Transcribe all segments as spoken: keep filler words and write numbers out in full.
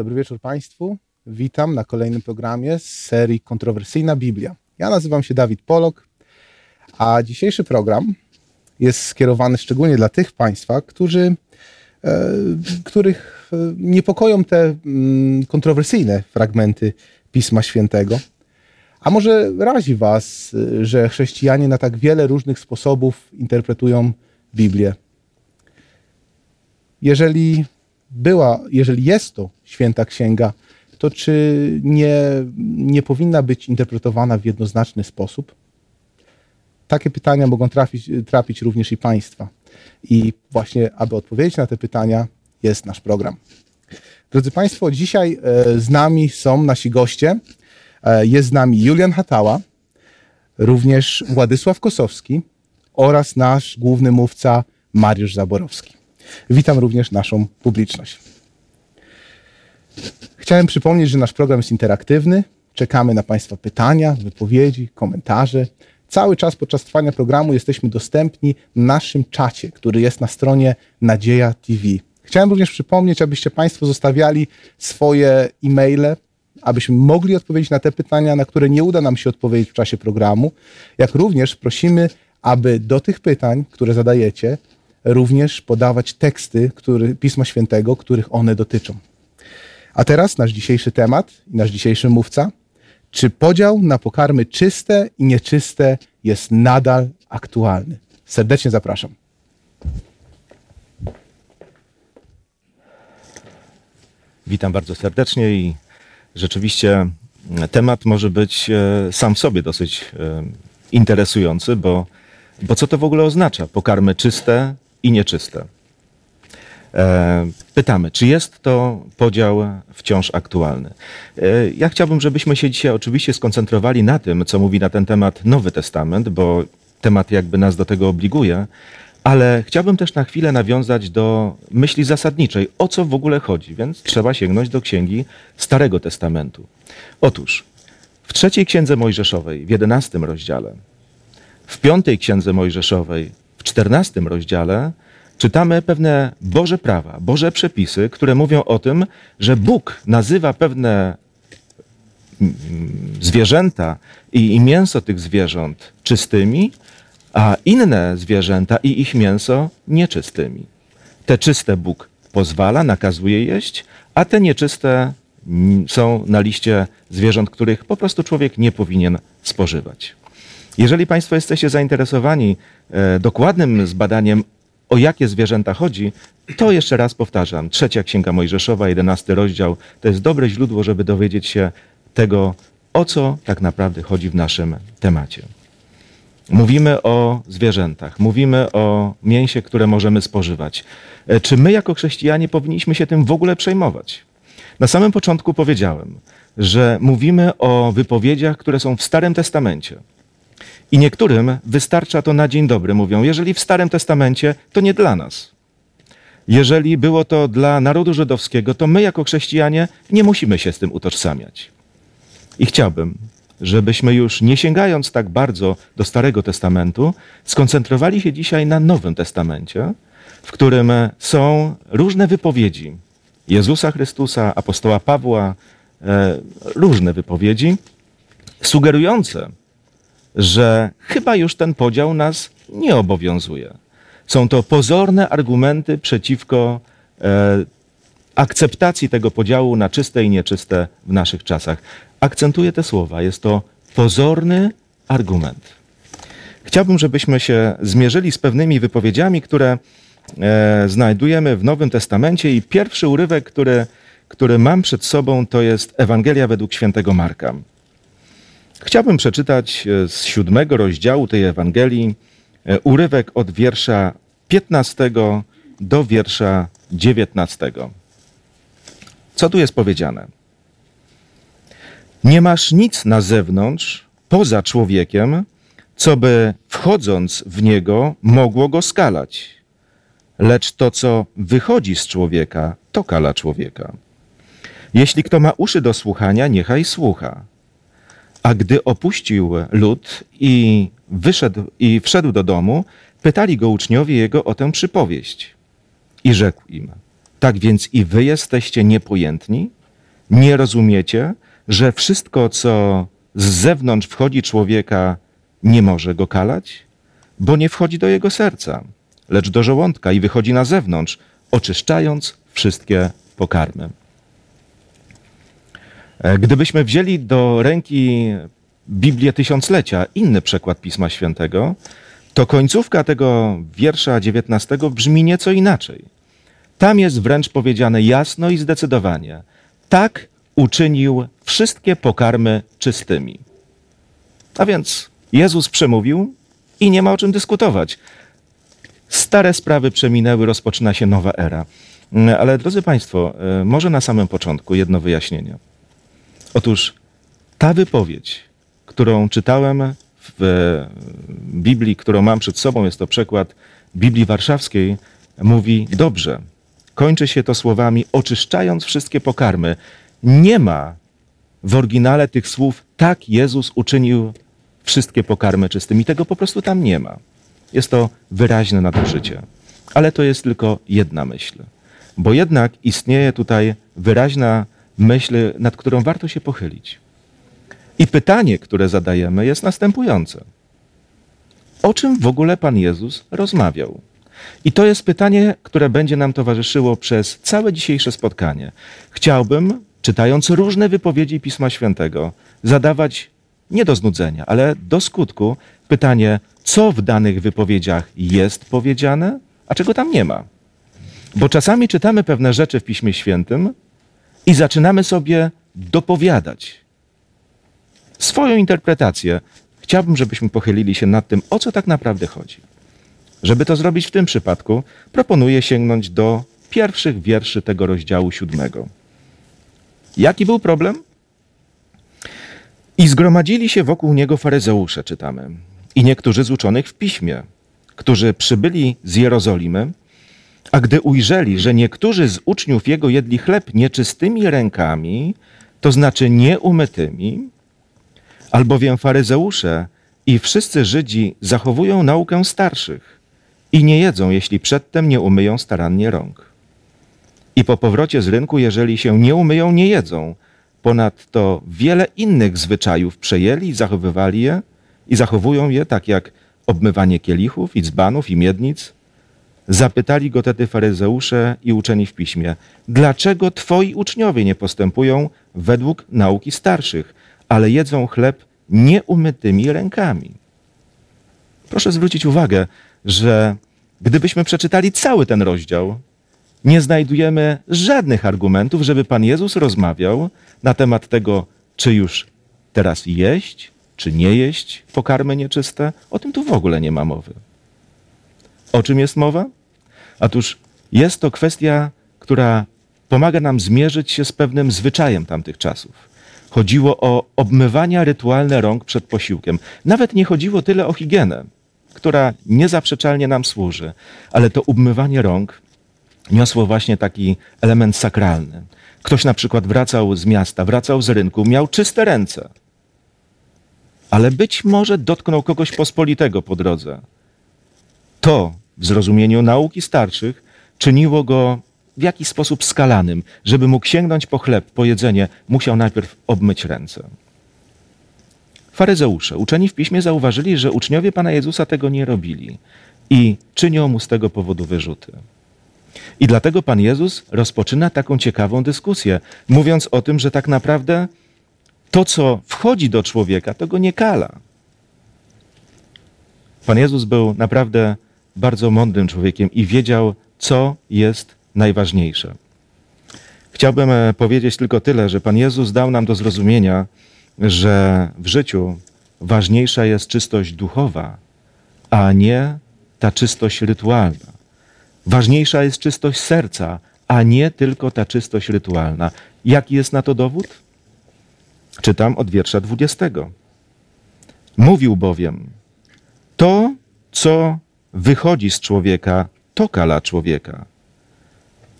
Dobry wieczór Państwu. Witam na kolejnym programie z serii Kontrowersyjna Biblia. Ja nazywam się Dawid Polok, a dzisiejszy program jest skierowany szczególnie dla tych Państwa, którzy, e, których niepokoją te mm, kontrowersyjne fragmenty Pisma Świętego. A może razi Was, że chrześcijanie na tak wiele różnych sposobów interpretują Biblię? Jeżeli była, jeżeli jest to święta księga, to czy nie, nie powinna być interpretowana w jednoznaczny sposób? Takie pytania mogą trafić, trapić również i Państwa. I właśnie, aby odpowiedzieć na te pytania, jest nasz program. Drodzy Państwo, dzisiaj z nami są nasi goście. Jest z nami Julian Hatała, również Władysław Kosowski oraz nasz główny mówca Mariusz Zaborowski. Witam również naszą publiczność. Chciałem przypomnieć, że nasz program jest interaktywny. Czekamy na Państwa pytania, wypowiedzi, komentarze. Cały czas podczas trwania programu jesteśmy dostępni w naszym czacie, który jest na stronie Nadzieja T V. Chciałem również przypomnieć, abyście Państwo zostawiali swoje e-maile, abyśmy mogli odpowiedzieć na te pytania, na które nie uda nam się odpowiedzieć w czasie programu. Jak również prosimy, aby do tych pytań, które zadajecie, również podawać teksty który, Pisma Świętego, których one dotyczą. A teraz nasz dzisiejszy temat, nasz dzisiejszy mówca. Czy podział na pokarmy czyste i nieczyste jest nadal aktualny? Serdecznie zapraszam. Witam bardzo serdecznie i rzeczywiście temat może być sam w sobie dosyć interesujący, bo, bo co to w ogóle oznacza? Pokarmy czyste i nieczyste. Pytamy, czy jest to podział wciąż aktualny? Ja chciałbym, żebyśmy się dzisiaj oczywiście skoncentrowali na tym, co mówi na ten temat Nowy Testament, bo temat jakby nas do tego obliguje, ale chciałbym też na chwilę nawiązać do myśli zasadniczej, o co w ogóle chodzi, więc trzeba sięgnąć do księgi Starego Testamentu. Otóż w trzeciej księdze Mojżeszowej, w jedenastym rozdziale, w piątej księdze Mojżeszowej, w czternastym rozdziale czytamy pewne Boże prawa, Boże przepisy, które mówią o tym, że Bóg nazywa pewne zwierzęta i, i mięso tych zwierząt czystymi, a inne zwierzęta i ich mięso nieczystymi. Te czyste Bóg pozwala, nakazuje jeść, a te nieczyste są na liście zwierząt, których po prostu człowiek nie powinien spożywać. Jeżeli Państwo jesteście zainteresowani e, dokładnym zbadaniem, o jakie zwierzęta chodzi, to jeszcze raz powtarzam. Trzecia Księga Mojżeszowa, jedenasty rozdział, to jest dobre źródło, żeby dowiedzieć się tego, o co tak naprawdę chodzi w naszym temacie. Mówimy o zwierzętach, mówimy o mięsie, które możemy spożywać. Czy my jako chrześcijanie powinniśmy się tym w ogóle przejmować? Na samym początku powiedziałem, że mówimy o wypowiedziach, które są w Starym Testamencie. I niektórym wystarcza to na dzień dobry. Mówią, jeżeli w Starym Testamencie, to nie dla nas. Jeżeli było to dla narodu żydowskiego, to my jako chrześcijanie nie musimy się z tym utożsamiać. I chciałbym, żebyśmy już nie sięgając tak bardzo do Starego Testamentu, skoncentrowali się dzisiaj na Nowym Testamencie, w którym są różne wypowiedzi Jezusa Chrystusa, apostoła Pawła, różne wypowiedzi sugerujące, że chyba już ten podział nas nie obowiązuje. Są to pozorne argumenty przeciwko e, akceptacji tego podziału na czyste i nieczyste w naszych czasach. Akcentuję te słowa. Jest to pozorny argument. Chciałbym, żebyśmy się zmierzyli z pewnymi wypowiedziami, które e, znajdujemy w Nowym Testamencie i pierwszy urywek, który, który mam przed sobą, to jest Ewangelia według świętego Marka. Chciałbym przeczytać z siódmego rozdziału tej Ewangelii urywek od wiersza piętnastego do wiersza dziewiętnastego. Co tu jest powiedziane? Nie masz nic na zewnątrz, poza człowiekiem, co by wchodząc w niego mogło go skalać. Lecz to, co wychodzi z człowieka, to kala człowieka. Jeśli kto ma uszy do słuchania, niechaj słucha. A gdy opuścił lud i wyszedł i wszedł do domu, pytali go uczniowie jego o tę przypowieść. I rzekł im, tak więc i wy jesteście niepojętni? Nie rozumiecie, że wszystko, co z zewnątrz wchodzi człowieka, nie może go kalać? Bo nie wchodzi do jego serca, lecz do żołądka i wychodzi na zewnątrz, oczyszczając wszystkie pokarmy. Gdybyśmy wzięli do ręki Biblię Tysiąclecia, inny przekład Pisma Świętego, to końcówka tego wiersza dziewiętnastego brzmi nieco inaczej. Tam jest wręcz powiedziane jasno i zdecydowanie. Tak uczynił wszystkie pokarmy czystymi. A więc Jezus przemówił i nie ma o czym dyskutować. Stare sprawy przeminęły, rozpoczyna się nowa era. Ale drodzy Państwo, może na samym początku jedno wyjaśnienie. Otóż ta wypowiedź, którą czytałem w Biblii, którą mam przed sobą, jest to przekład Biblii Warszawskiej, mówi dobrze. Kończy się to słowami oczyszczając wszystkie pokarmy. Nie ma w oryginale tych słów tak Jezus uczynił wszystkie pokarmy czystymi. Tego po prostu tam nie ma. Jest to wyraźne nadużycie. Ale to jest tylko jedna myśl. Bo jednak istnieje tutaj wyraźna myśl, nad którą warto się pochylić. I pytanie, które zadajemy, jest następujące. O czym w ogóle Pan Jezus rozmawiał? I to jest pytanie, które będzie nam towarzyszyło przez całe dzisiejsze spotkanie. Chciałbym, czytając różne wypowiedzi Pisma Świętego, zadawać nie do znudzenia, ale do skutku pytanie, co w danych wypowiedziach jest powiedziane, a czego tam nie ma. Bo czasami czytamy pewne rzeczy w Piśmie Świętym i zaczynamy sobie dopowiadać swoją interpretację. Chciałbym, żebyśmy pochylili się nad tym, o co tak naprawdę chodzi. Żeby to zrobić w tym przypadku, proponuję sięgnąć do pierwszych wierszy tego rozdziału siódmego. Jaki był problem? I zgromadzili się wokół niego faryzeusze, czytamy, i niektórzy z uczonych w piśmie, którzy przybyli z Jerozolimy, a gdy ujrzeli, że niektórzy z uczniów jego jedli chleb nieczystymi rękami, to znaczy nieumytymi, albowiem faryzeusze i wszyscy Żydzi zachowują naukę starszych i nie jedzą, jeśli przedtem nie umyją starannie rąk. I po powrocie z rynku, jeżeli się nie umyją, nie jedzą. Ponadto wiele innych zwyczajów przejęli i zachowywali je i zachowują je, tak jak obmywanie kielichów i dzbanów i miednic. Zapytali go tedy faryzeusze i uczeni w piśmie, dlaczego twoi uczniowie nie postępują według nauki starszych, ale jedzą chleb nieumytymi rękami? Proszę zwrócić uwagę, że gdybyśmy przeczytali cały ten rozdział, nie znajdujemy żadnych argumentów, żeby Pan Jezus rozmawiał na temat tego, czy już teraz jeść, czy nie jeść pokarmy nieczyste. O tym tu w ogóle nie ma mowy. O czym jest mowa? Otóż jest to kwestia, która pomaga nam zmierzyć się z pewnym zwyczajem tamtych czasów. Chodziło o obmywania rytualne rąk przed posiłkiem. Nawet nie chodziło tyle o higienę, która niezaprzeczalnie nam służy, ale to obmywanie rąk niosło właśnie taki element sakralny. Ktoś na przykład wracał z miasta, wracał z rynku, miał czyste ręce, ale być może dotknął kogoś pospolitego po drodze. To w zrozumieniu nauki starszych czyniło go w jakiś sposób skalanym. Żeby mógł sięgnąć po chleb, po jedzenie, musiał najpierw obmyć ręce. Faryzeusze, uczeni w piśmie, zauważyli, że uczniowie Pana Jezusa tego nie robili i czynią mu z tego powodu wyrzuty. I dlatego Pan Jezus rozpoczyna taką ciekawą dyskusję, mówiąc o tym, że tak naprawdę to, co wchodzi do człowieka, to go nie kala. Pan Jezus był naprawdę bardzo mądrym człowiekiem i wiedział, co jest najważniejsze. Chciałbym powiedzieć tylko tyle, że Pan Jezus dał nam do zrozumienia, że w życiu ważniejsza jest czystość duchowa, a nie ta czystość rytualna. Ważniejsza jest czystość serca, a nie tylko ta czystość rytualna. Jaki jest na to dowód? Czytam od wiersza dwudziestego. Mówił bowiem, to, co wychodzi z człowieka, to kala człowieka.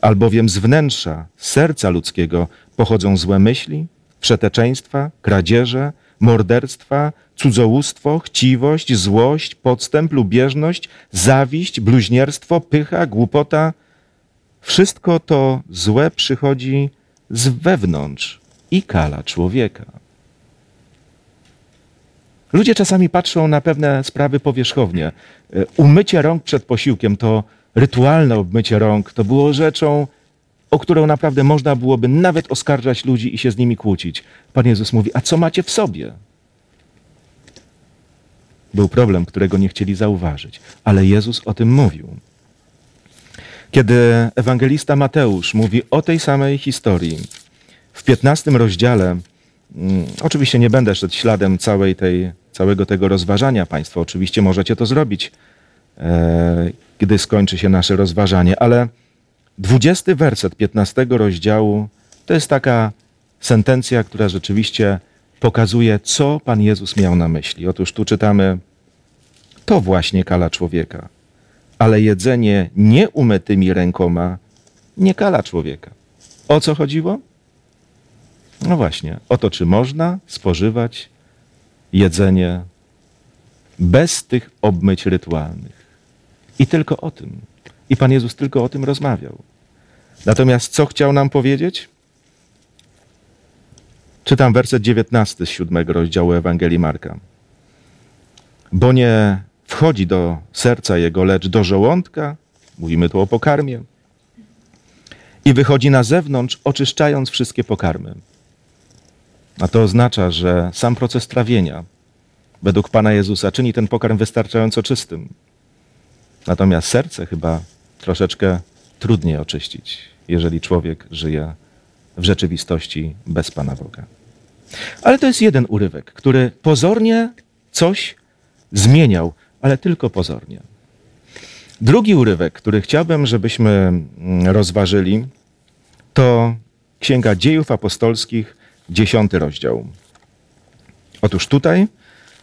Albowiem z wnętrza, serca ludzkiego pochodzą złe myśli, przeteczeństwa, kradzieże, morderstwa, cudzołóstwo, chciwość, złość, podstęp, lubieżność, zawiść, bluźnierstwo, pycha, głupota. Wszystko to złe przychodzi z wewnątrz i kala człowieka. Ludzie czasami patrzą na pewne sprawy powierzchownie. Umycie rąk przed posiłkiem, to rytualne obmycie rąk, to było rzeczą, o którą naprawdę można byłoby nawet oskarżać ludzi i się z nimi kłócić. Pan Jezus mówi, a co macie w sobie? Był problem, którego nie chcieli zauważyć, ale Jezus o tym mówił. Kiedy ewangelista Mateusz mówi o tej samej historii, w piętnastym rozdziale, oczywiście nie będę szedł śladem całej tej, całego tego rozważania, Państwo oczywiście możecie to zrobić, gdy skończy się nasze rozważanie, ale dwudziesty werset piętnastego rozdziału to jest taka sentencja, która rzeczywiście pokazuje, co Pan Jezus miał na myśli. Otóż tu czytamy, to właśnie kala człowieka, ale jedzenie nieumytymi rękoma nie kala człowieka. O co chodziło? No właśnie, o to, czy można spożywać jedzenie bez tych obmyć rytualnych. I tylko o tym. I Pan Jezus tylko o tym rozmawiał. Natomiast co chciał nam powiedzieć? Czytam werset dziewiętnasty z siódmego rozdziału Ewangelii Marka. Bo nie wchodzi do serca jego, lecz do żołądka, mówimy tu o pokarmie, i wychodzi na zewnątrz, oczyszczając wszystkie pokarmy. A to oznacza, że sam proces trawienia według Pana Jezusa czyni ten pokarm wystarczająco czystym. Natomiast serce chyba troszeczkę trudniej oczyścić, jeżeli człowiek żyje w rzeczywistości bez Pana Boga. Ale to jest jeden urywek, który pozornie coś zmieniał, ale tylko pozornie. Drugi urywek, który chciałbym, żebyśmy rozważyli, to Księga Dziejów Apostolskich, dziesiąty rozdział. Otóż tutaj,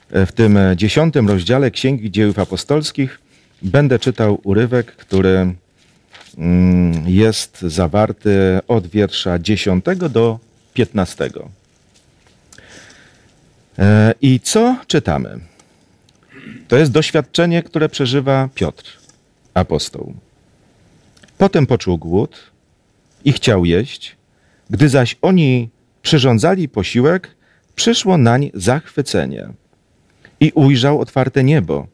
w tym dziesiątym rozdziale Księgi Dziejów Apostolskich będę czytał urywek, który jest zawarty od wiersza dziesiątego do piętnastego. I co czytamy? To jest doświadczenie, które przeżywa Piotr, apostoł. Potem poczuł głód i chciał jeść. Gdy zaś oni przyrządzali posiłek, przyszło nań zachwycenie. I ujrzał otwarte niebo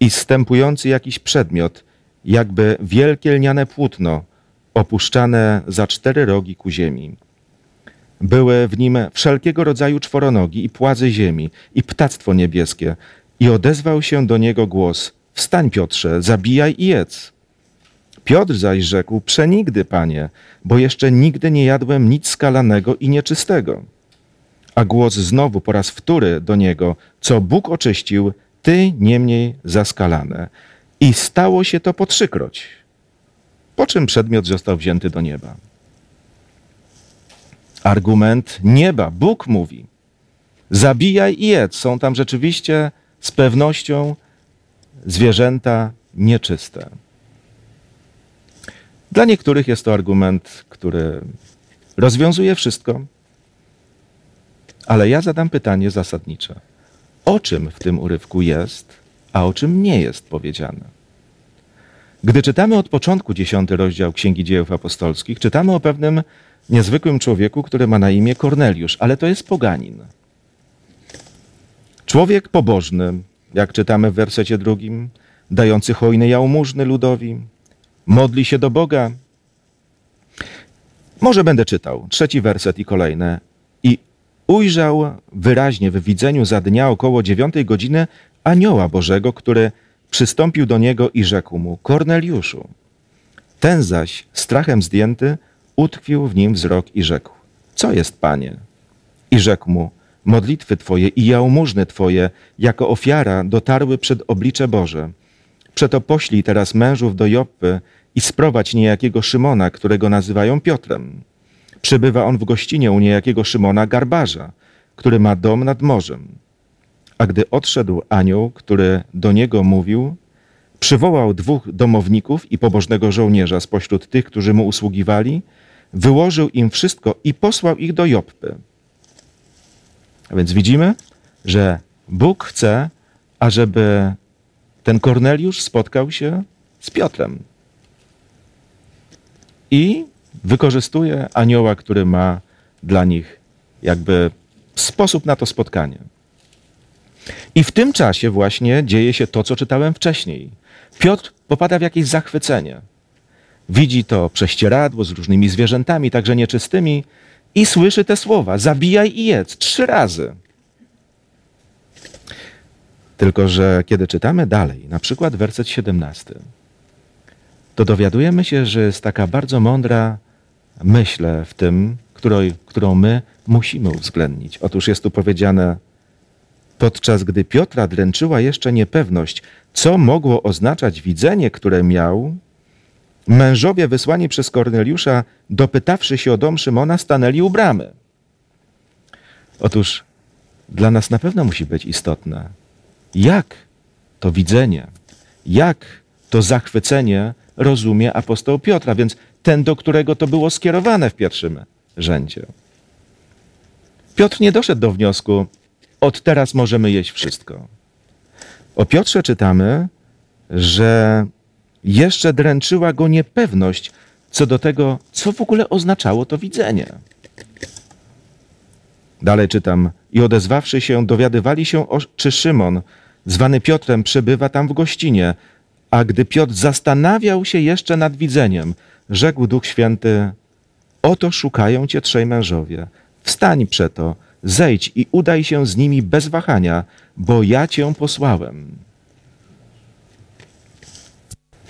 i zstępujący jakiś przedmiot, jakby wielkie lniane płótno, opuszczane za cztery rogi ku ziemi. Były w nim wszelkiego rodzaju czworonogi i płazy ziemi i ptactwo niebieskie. I odezwał się do niego głos, wstań Piotrze, zabijaj i jedz. Piotr zaś rzekł, przenigdy, Panie, bo jeszcze nigdy nie jadłem nic skalanego i nieczystego. A głos znowu po raz wtóry do niego, co Bóg oczyścił, ty niemniej zaskalane. I stało się to po trzykroć, po czym przedmiot został wzięty do nieba. Argument nieba, Bóg mówi, zabijaj i jedz, są tam rzeczywiście z pewnością zwierzęta nieczyste. Dla niektórych jest to argument, który rozwiązuje wszystko, ale ja zadam pytanie zasadnicze. O czym w tym urywku jest, a o czym nie jest powiedziane? Gdy czytamy od początku dziesiąty rozdział Księgi Dziejów Apostolskich, czytamy o pewnym niezwykłym człowieku, który ma na imię Korneliusz, ale to jest poganin. Człowiek pobożny, jak czytamy w wersecie drugim, dający hojne jałmużny ludowi, modli się do Boga. Może będę czytał trzeci werset i kolejne. I ujrzał wyraźnie w widzeniu za dnia około dziewiątej godziny anioła Bożego, który przystąpił do niego i rzekł mu, Korneliuszu. Ten zaś, strachem zdjęty, utkwił w nim wzrok i rzekł, co jest, Panie? I rzekł mu, modlitwy Twoje i jałmużny Twoje jako ofiara dotarły przed oblicze Boże. Przeto poślij teraz mężów do Joppy i sprowadź niejakiego Szymona, którego nazywają Piotrem. Przybywa on w gościnie u niejakiego Szymona garbarza, który ma dom nad morzem. A gdy odszedł anioł, który do niego mówił, przywołał dwóch domowników i pobożnego żołnierza spośród tych, którzy mu usługiwali, wyłożył im wszystko i posłał ich do Joppy. A więc widzimy, że Bóg chce, ażeby ten Korneliusz spotkał się z Piotrem. I wykorzystuje anioła, który ma dla nich jakby sposób na to spotkanie. I w tym czasie właśnie dzieje się to, co czytałem wcześniej. Piotr popada w jakieś zachwycenie. Widzi to prześcieradło z różnymi zwierzętami, także nieczystymi, i słyszy te słowa: zabijaj i jedz, trzy razy. Tylko że kiedy czytamy dalej, na przykład werset siedemnasty, to dowiadujemy się, że jest taka bardzo mądra myśl w tym, której, którą my musimy uwzględnić. Otóż jest tu powiedziane: podczas gdy Piotra dręczyła jeszcze niepewność, co mogło oznaczać widzenie, które miał, mężowie wysłani przez Korneliusza, dopytawszy się o dom Szymona, stanęli u bramy. Otóż dla nas na pewno musi być istotne, jak to widzenie, jak to zachwycenie rozumie apostoł Piotra, więc ten, do którego to było skierowane w pierwszym rzędzie. Piotr nie doszedł do wniosku: od teraz możemy jeść wszystko. O Piotrze czytamy, że jeszcze dręczyła go niepewność co do tego, co w ogóle oznaczało to widzenie. Dalej czytam: i odezwawszy się, dowiadywali się, czy Szymon, zwany Piotrem, przebywa tam w gościnie. A gdy Piotr zastanawiał się jeszcze nad widzeniem, rzekł Duch Święty: oto szukają cię trzej mężowie. Wstań przeto, zejdź i udaj się z nimi bez wahania, bo ja cię posłałem.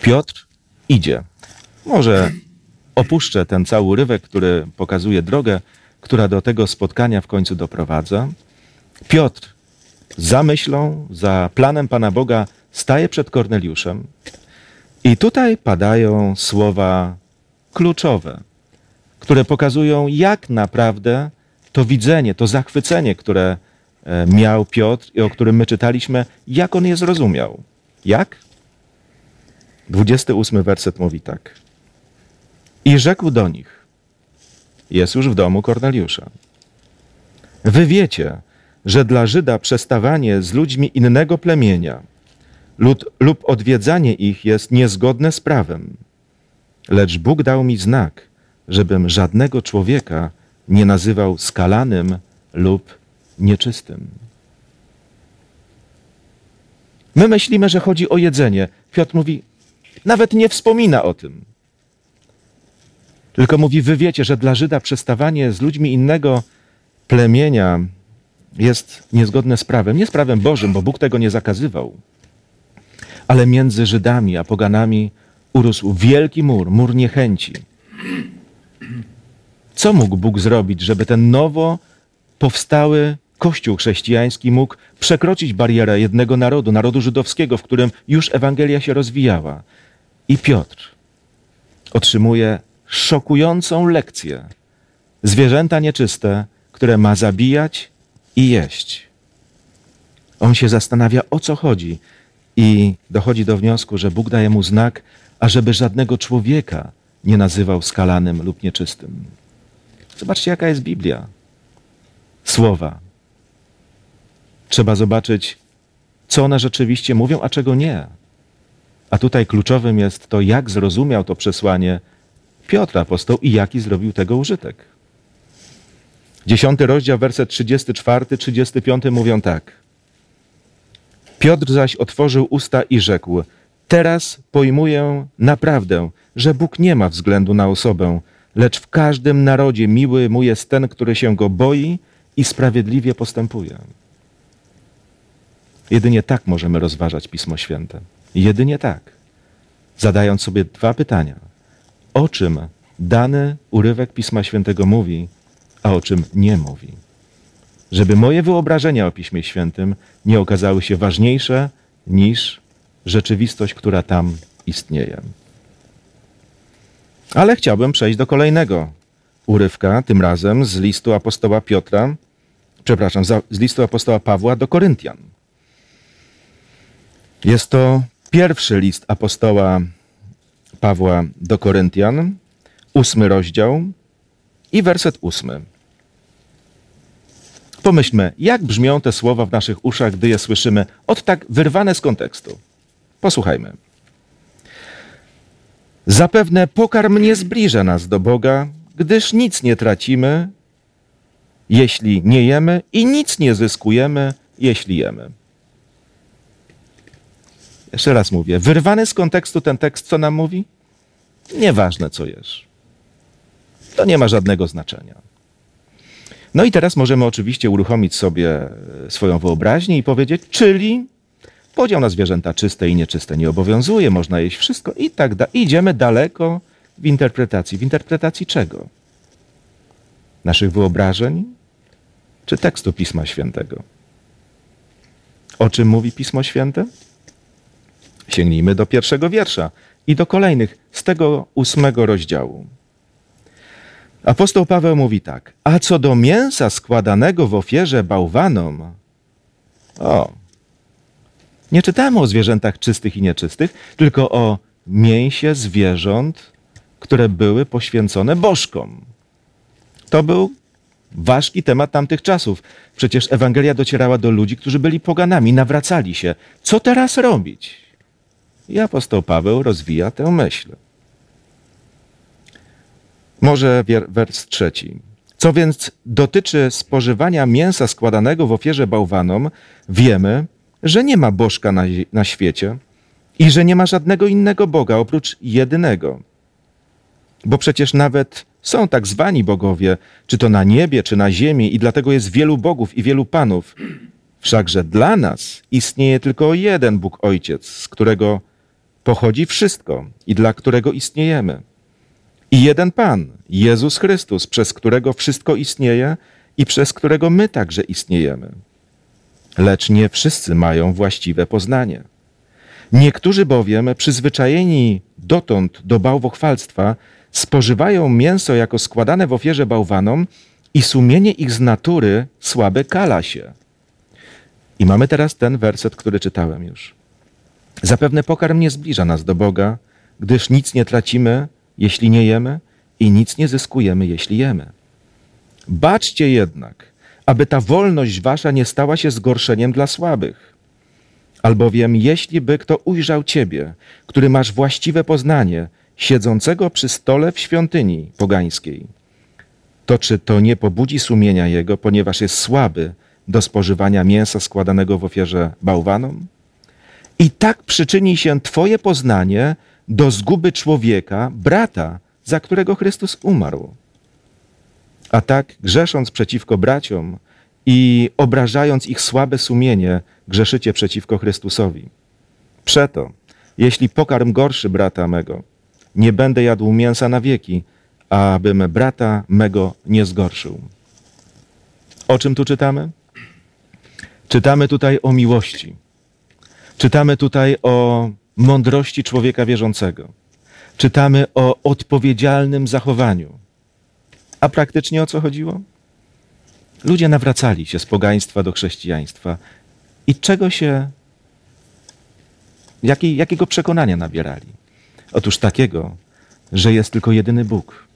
Piotr idzie. Może opuszczę ten cały urywek, który pokazuje drogę, która do tego spotkania w końcu doprowadza. Piotr za myślą, za planem Pana Boga staje przed Korneliuszem i tutaj padają słowa kluczowe, które pokazują, jak naprawdę to widzenie, to zachwycenie, które miał Piotr i o którym my czytaliśmy, jak on je zrozumiał. Jak? dwudziesty ósmy werset mówi tak. I rzekł do nich, jest już w domu Korneliusza: wy wiecie, że dla Żyda przestawanie z ludźmi innego plemienia lub, lub odwiedzanie ich jest niezgodne z prawem. Lecz Bóg dał mi znak, żebym żadnego człowieka nie nazywał skalanym lub nieczystym. My myślimy, że chodzi o jedzenie. Piotr mówi, nawet nie wspomina o tym. Tylko mówi, wy wiecie, że dla Żyda przestawanie z ludźmi innego plemienia jest niezgodne z prawem. Nie z prawem Bożym, bo Bóg tego nie zakazywał. Ale między Żydami a poganami urósł wielki mur, mur niechęci. Co mógł Bóg zrobić, żeby ten nowo powstały Kościół chrześcijański mógł przekroczyć barierę jednego narodu, narodu żydowskiego, w którym już Ewangelia się rozwijała? I Piotr otrzymuje szokującą lekcję. Zwierzęta nieczyste, które ma zabijać i jeść. On się zastanawia, o co chodzi, i dochodzi do wniosku, że Bóg daje mu znak, ażeby żadnego człowieka nie nazywał skalanym lub nieczystym. Zobaczcie, jaka jest Biblia. Słowa. Trzeba zobaczyć, co one rzeczywiście mówią, a czego nie. A tutaj kluczowym jest to, jak zrozumiał to przesłanie Piotr apostoł i jaki zrobił tego użytek. Dziesiąty rozdział, werset trzydziesty czwarty, trzydziesty piąty mówią tak. Piotr zaś otworzył usta i rzekł: teraz pojmuję naprawdę, że Bóg nie ma względu na osobę, lecz w każdym narodzie miły mu jest ten, który się go boi i sprawiedliwie postępuje. Jedynie tak możemy rozważać Pismo Święte. Jedynie tak. Zadając sobie dwa pytania. O czym dany urywek Pisma Świętego mówi, a o czym nie mówi? Żeby moje wyobrażenia o Piśmie Świętym nie okazały się ważniejsze niż rzeczywistość, która tam istnieje. Ale chciałbym przejść do kolejnego urywka, tym razem z listu apostoła Piotra, przepraszam, z listu apostoła Pawła do Koryntian. Jest to pierwszy list apostoła Pawła do Koryntian, ósmy rozdział i werset ósmy. Pomyślmy, jak brzmią te słowa w naszych uszach, gdy je słyszymy, od tak wyrwane z kontekstu. Posłuchajmy. Zapewne pokarm nie zbliża nas do Boga, gdyż nic nie tracimy, jeśli nie jemy, i nic nie zyskujemy, jeśli jemy. Jeszcze raz mówię, wyrwany z kontekstu ten tekst, co nam mówi? Nieważne, co jesz. To nie ma żadnego znaczenia. No i teraz możemy oczywiście uruchomić sobie swoją wyobraźnię i powiedzieć, czyli podział na zwierzęta czyste i nieczyste nie obowiązuje, można jeść wszystko i tak dalej. Idziemy daleko w interpretacji. W interpretacji czego? Naszych wyobrażeń czy tekstu Pisma Świętego? O czym mówi Pismo Święte? Sięgnijmy do pierwszego wiersza i do kolejnych z tego ósmego rozdziału. Apostoł Paweł mówi tak. A co do mięsa składanego w ofierze bałwanom... O! Nie czytamy o zwierzętach czystych i nieczystych, tylko o mięsie zwierząt, które były poświęcone bożkom. To był ważki temat tamtych czasów. Przecież Ewangelia docierała do ludzi, którzy byli poganami, nawracali się. Co teraz robić? I apostoł Paweł rozwija tę myśl. Może wers trzeci. Co więc dotyczy spożywania mięsa składanego w ofierze bałwanom, wiemy, że nie ma bożka na, na świecie i że nie ma żadnego innego Boga oprócz jedynego. Bo przecież nawet są tak zwani bogowie, czy to na niebie, czy na ziemi, i dlatego jest wielu bogów i wielu panów. Wszakże dla nas istnieje tylko jeden Bóg Ojciec, z którego pochodzi wszystko i dla którego istniejemy. I jeden Pan, Jezus Chrystus, przez którego wszystko istnieje i przez którego my także istniejemy. Lecz nie wszyscy mają właściwe poznanie. Niektórzy bowiem, przyzwyczajeni dotąd do bałwochwalstwa, spożywają mięso jako składane w ofierze bałwanom i sumienie ich z natury słabe kala się. I mamy teraz ten werset, który czytałem już. Zapewne pokarm nie zbliża nas do Boga, gdyż nic nie tracimy, jeśli nie jemy, i nic nie zyskujemy, jeśli jemy. Baczcie jednak, aby ta wolność wasza nie stała się zgorszeniem dla słabych. Albowiem jeśli by kto ujrzał ciebie, który masz właściwe poznanie, siedzącego przy stole w świątyni pogańskiej, to czy to nie pobudzi sumienia jego, ponieważ jest słaby do spożywania mięsa składanego w ofierze bałwanom? I tak przyczyni się twoje poznanie do zguby człowieka, brata, za którego Chrystus umarł. A tak, grzesząc przeciwko braciom i obrażając ich słabe sumienie, grzeszycie przeciwko Chrystusowi. Przeto, jeśli pokarm gorszy brata mego, nie będę jadł mięsa na wieki, abym brata mego nie zgorszył. O czym tu czytamy? Czytamy tutaj o miłości. Czytamy tutaj o mądrości człowieka wierzącego. Czytamy o odpowiedzialnym zachowaniu. A praktycznie o co chodziło? Ludzie nawracali się z pogaństwa do chrześcijaństwa. I czego się, jakiej, jakiego przekonania nabierali? Otóż takiego, że jest tylko jedyny Bóg.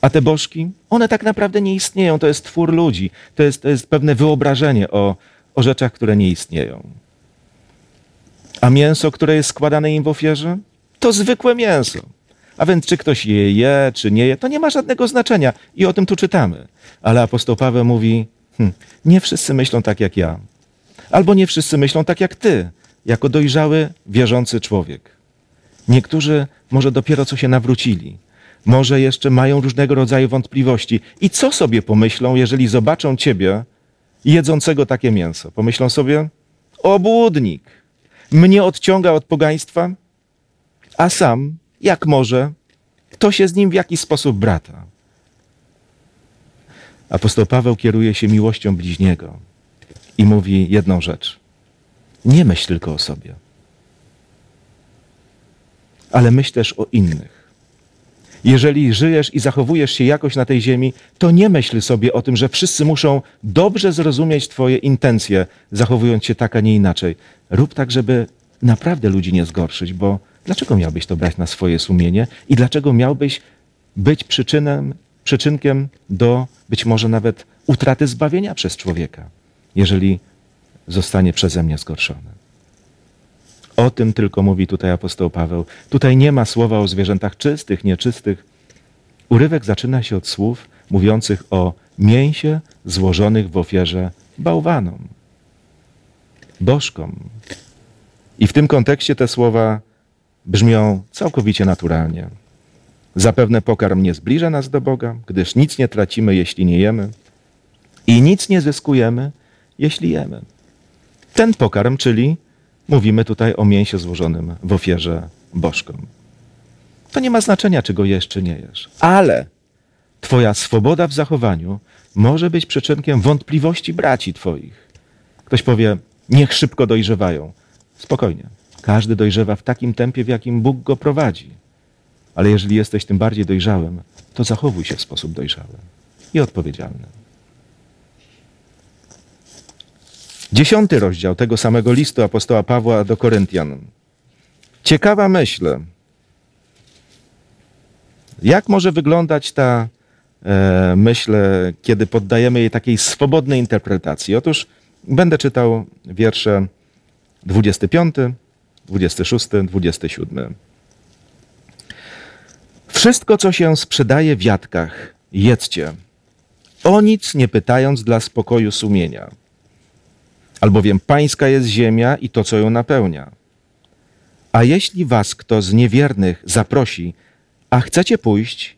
A te bożki, one tak naprawdę nie istnieją. To jest twór ludzi. To jest, to jest pewne wyobrażenie o, o rzeczach, które nie istnieją. A mięso, które jest składane im w ofierze, to zwykłe mięso. A więc czy ktoś je je, czy nie je, to nie ma żadnego znaczenia. I o tym tu czytamy. Ale apostoł Paweł mówi, hm, nie wszyscy myślą tak jak ja. Albo nie wszyscy myślą tak jak ty, jako dojrzały, wierzący człowiek. Niektórzy może dopiero co się nawrócili. Może jeszcze mają różnego rodzaju wątpliwości. I co sobie pomyślą, jeżeli zobaczą ciebie jedzącego takie mięso? Pomyślą sobie, obłudnik, mnie odciąga od pogaństwa, a sam... Jak może? Kto się z nim w jakiś sposób brata? Apostoł Paweł kieruje się miłością bliźniego i mówi jedną rzecz. Nie myśl tylko o sobie, ale myśl też o innych. Jeżeli żyjesz i zachowujesz się jakoś na tej ziemi, to nie myśl sobie o tym, że wszyscy muszą dobrze zrozumieć twoje intencje, zachowując się tak, a nie inaczej. Rób tak, żeby naprawdę ludzi nie zgorszyć, bo dlaczego miałbyś to brać na swoje sumienie i dlaczego miałbyś być przyczynem, przyczynkiem do być może nawet utraty zbawienia przez człowieka, jeżeli zostanie przeze mnie zgorszony? O tym tylko mówi tutaj apostoł Paweł. Tutaj nie ma słowa o zwierzętach czystych, nieczystych. Urywek zaczyna się od słów mówiących o mięsie złożonych w ofierze bałwanom, bożkom. I w tym kontekście te słowa brzmią całkowicie naturalnie. Zapewne pokarm nie zbliża nas do Boga, gdyż nic nie tracimy, jeśli nie jemy, i nic nie zyskujemy, jeśli jemy. Ten pokarm, czyli mówimy tutaj o mięsie złożonym w ofierze bożkom. To nie ma znaczenia, czy go jesz, czy nie jesz. Ale twoja swoboda w zachowaniu może być przyczynkiem wątpliwości braci twoich. Ktoś powie, niech szybko dojrzewają. Spokojnie. Każdy dojrzewa w takim tempie, w jakim Bóg go prowadzi. Ale jeżeli jesteś tym bardziej dojrzałym, to zachowuj się w sposób dojrzały i odpowiedzialny. Dziesiąty rozdział tego samego listu apostoła Pawła do Koryntian. Ciekawa myśl. Jak może wyglądać ta e, myśl, kiedy poddajemy jej takiej swobodnej interpretacji? Otóż będę czytał wiersze dwudziesty piąty, dwudziesty szósty, dwudziesty siódmy. Wszystko, co się sprzedaje w jadkach, jedzcie, o nic nie pytając dla spokoju sumienia. Albowiem pańska jest ziemia i to, co ją napełnia. A jeśli was kto z niewiernych zaprosi, a chcecie pójść,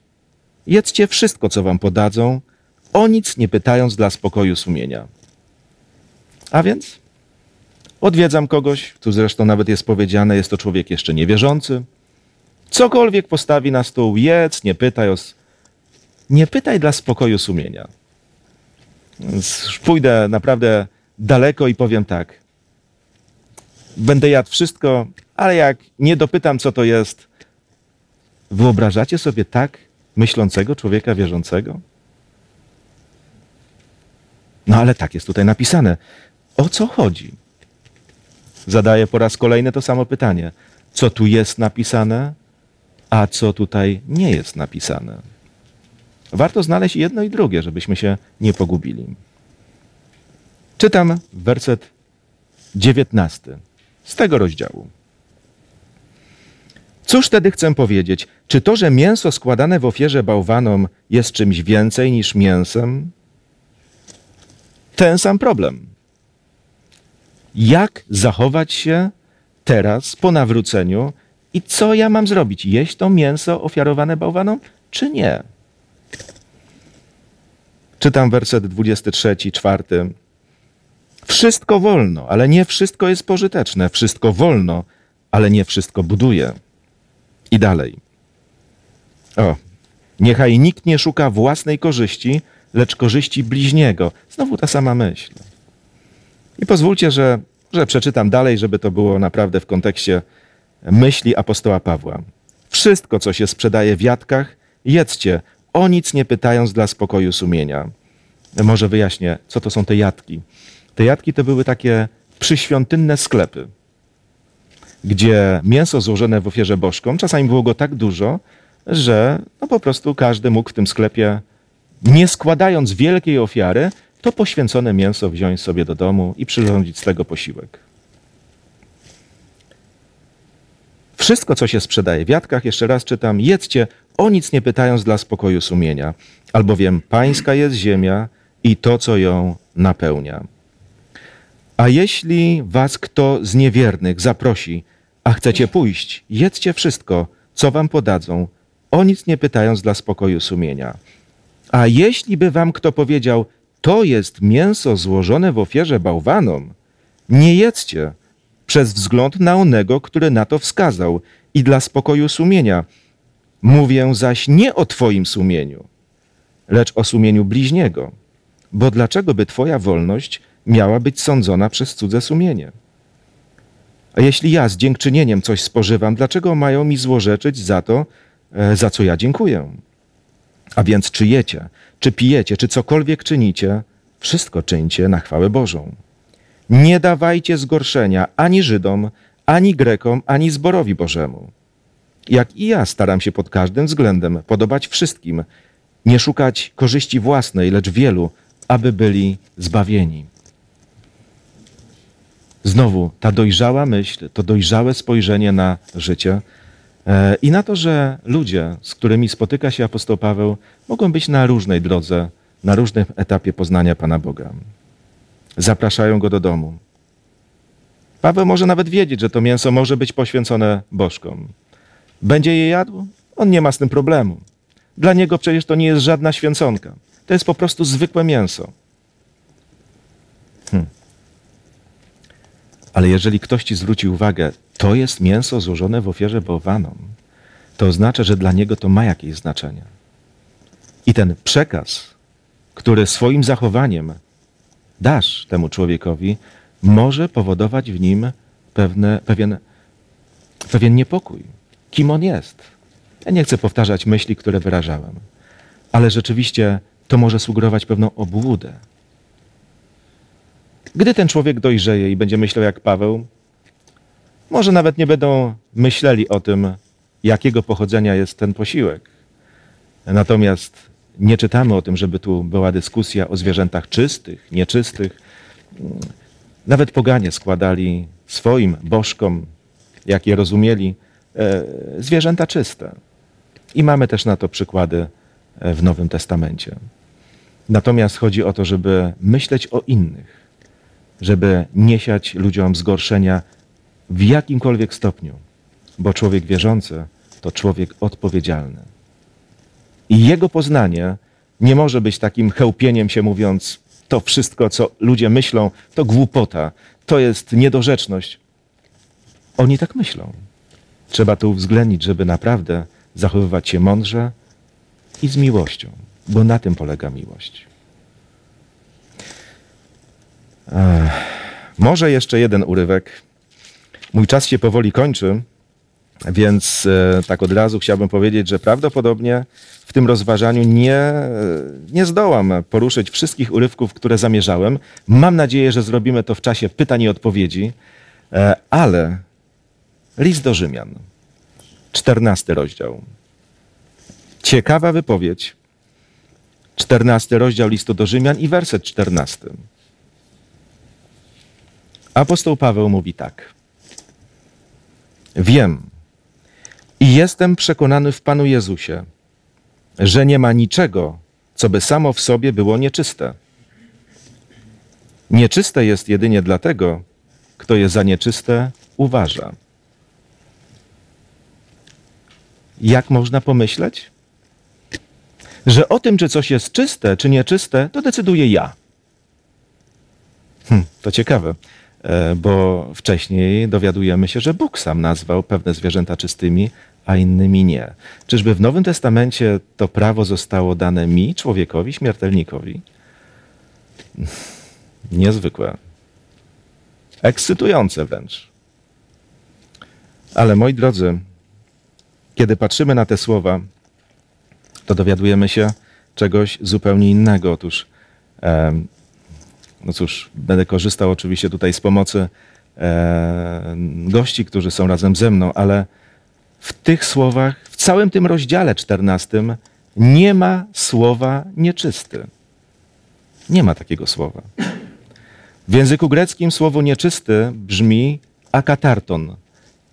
jedzcie wszystko, co wam podadzą, o nic nie pytając dla spokoju sumienia. A więc odwiedzam kogoś, tu zresztą nawet jest powiedziane, jest to człowiek jeszcze niewierzący. Cokolwiek postawi na stół, jedz, nie pytaj o... Nie pytaj dla spokoju sumienia. Więc pójdę naprawdę daleko i powiem tak. Będę jadł wszystko, ale jak nie dopytam, co to jest. Wyobrażacie sobie tak myślącego człowieka wierzącego? No ale tak jest tutaj napisane. O co chodzi? Zadaję po raz kolejny to samo pytanie. Co tu jest napisane, a co tutaj nie jest napisane? Warto znaleźć jedno i drugie, żebyśmy się nie pogubili. Czytam werset dziewiętnasty z tego rozdziału. Cóż tedy chcę powiedzieć? Czy to, że mięso składane w ofierze bałwanom jest czymś więcej niż mięsem? Ten sam problem. Jak zachować się teraz po nawróceniu i co ja mam zrobić? Jeść to mięso ofiarowane bałwanom czy nie? Czytam werset dwudziesty trzeci, czwarty. Wszystko wolno, ale nie wszystko jest pożyteczne. Wszystko wolno, ale nie wszystko buduje. I dalej. O, niechaj nikt nie szuka własnej korzyści, lecz korzyści bliźniego. Znowu ta sama myśl. I pozwólcie, że, że przeczytam dalej, żeby to było naprawdę w kontekście myśli apostoła Pawła. Wszystko, co się sprzedaje w jadkach, jedzcie, o nic nie pytając dla spokoju sumienia. Może wyjaśnię, co to są te jadki. Te jadki to były takie przyświątynne sklepy, gdzie mięso złożone w ofierze bożkom, czasami było go tak dużo, że no po prostu każdy mógł w tym sklepie, nie składając wielkiej ofiary, to poświęcone mięso wziąć sobie do domu i przyrządzić z tego posiłek. Wszystko, co się sprzedaje w jadkach, jeszcze raz czytam, jedzcie, o nic nie pytając dla spokoju sumienia, albowiem pańska jest ziemia i to, co ją napełnia. A jeśli was kto z niewiernych zaprosi, a chcecie pójść, jedzcie wszystko, co wam podadzą, o nic nie pytając dla spokoju sumienia. A jeśli by wam kto powiedział, to jest mięso złożone w ofierze bałwanom, nie jedzcie przez wzgląd na onego, który na to wskazał i dla spokoju sumienia. Mówię zaś nie o twoim sumieniu, lecz o sumieniu bliźniego, bo dlaczego by twoja wolność miała być sądzona przez cudze sumienie? A jeśli ja z dziękczynieniem coś spożywam, dlaczego mają mi złorzeczyć za to, za co ja dziękuję? A więc czy jecie, czy pijecie, czy cokolwiek czynicie, wszystko czyńcie na chwałę Bożą. Nie dawajcie zgorszenia ani Żydom, ani Grekom, ani zborowi Bożemu. Jak i ja staram się pod każdym względem podobać wszystkim, nie szukać korzyści własnej, lecz wielu, aby byli zbawieni. Znowu ta dojrzała myśl, to dojrzałe spojrzenie na życie i na to, że ludzie, z którymi spotyka się apostoł Paweł, mogą być na różnej drodze, na różnym etapie poznania Pana Boga. Zapraszają go do domu. Paweł może nawet wiedzieć, że to mięso może być poświęcone bożkom. Będzie je jadł? On nie ma z tym problemu. Dla niego przecież to nie jest żadna święconka. To jest po prostu zwykłe mięso. Hm. Ale jeżeli ktoś ci zwróci uwagę, to jest mięso złożone w ofierze bałwanom, to oznacza, że dla niego to ma jakieś znaczenie. I ten przekaz, który swoim zachowaniem dasz temu człowiekowi, może powodować w nim pewne, pewien, pewien niepokój. Kim on jest? Ja nie chcę powtarzać myśli, które wyrażałem, ale rzeczywiście to może sugerować pewną obłudę. Gdy ten człowiek dojrzeje i będzie myślał jak Paweł, może nawet nie będą myśleli o tym, jakiego pochodzenia jest ten posiłek. Natomiast nie czytamy o tym, żeby tu była dyskusja o zwierzętach czystych, nieczystych. Nawet poganie składali swoim bożkom, jak je rozumieli, zwierzęta czyste. I mamy też na to przykłady w Nowym Testamencie. Natomiast chodzi o to, żeby myśleć o innych, żeby nie siać ludziom zgorszenia w jakimkolwiek stopniu, bo człowiek wierzący to człowiek odpowiedzialny. I jego poznanie nie może być takim chełpieniem się, mówiąc, to wszystko, co ludzie myślą, to głupota, to jest niedorzeczność. Oni tak myślą. Trzeba to uwzględnić, żeby naprawdę zachowywać się mądrze i z miłością, bo na tym polega miłość. Ech, może jeszcze jeden urywek. Mój czas się powoli kończy, więc e, tak od razu chciałbym powiedzieć, że prawdopodobnie w tym rozważaniu nie, nie zdołam poruszyć wszystkich urywków, które zamierzałem. Mam nadzieję, że zrobimy to w czasie pytań i odpowiedzi, e, ale list do Rzymian, czternasty rozdział. Ciekawa wypowiedź, czternasty rozdział listu do Rzymian i werset czternasty. Apostoł Paweł mówi tak. Wiem i jestem przekonany w Panu Jezusie, że nie ma niczego, co by samo w sobie było nieczyste. Nieczyste jest jedynie dlatego, kto je za nieczyste uważa. Jak można pomyśleć? Że o tym, czy coś jest czyste, czy nieczyste, to decyduję ja. Hm, to ciekawe, bo wcześniej dowiadujemy się, że Bóg sam nazwał pewne zwierzęta czystymi, a innymi nie. Czyżby w Nowym Testamencie to prawo zostało dane mi, człowiekowi, śmiertelnikowi? Niezwykłe. Ekscytujące wręcz. Ale moi drodzy, kiedy patrzymy na te słowa, to dowiadujemy się czegoś zupełnie innego. Otóż e, no cóż, będę korzystał oczywiście tutaj z pomocy e, gości, którzy są razem ze mną, ale w tych słowach, w całym tym rozdziale czternastym nie ma słowa nieczysty. Nie ma takiego słowa. W języku greckim słowo nieczysty brzmi akatarton.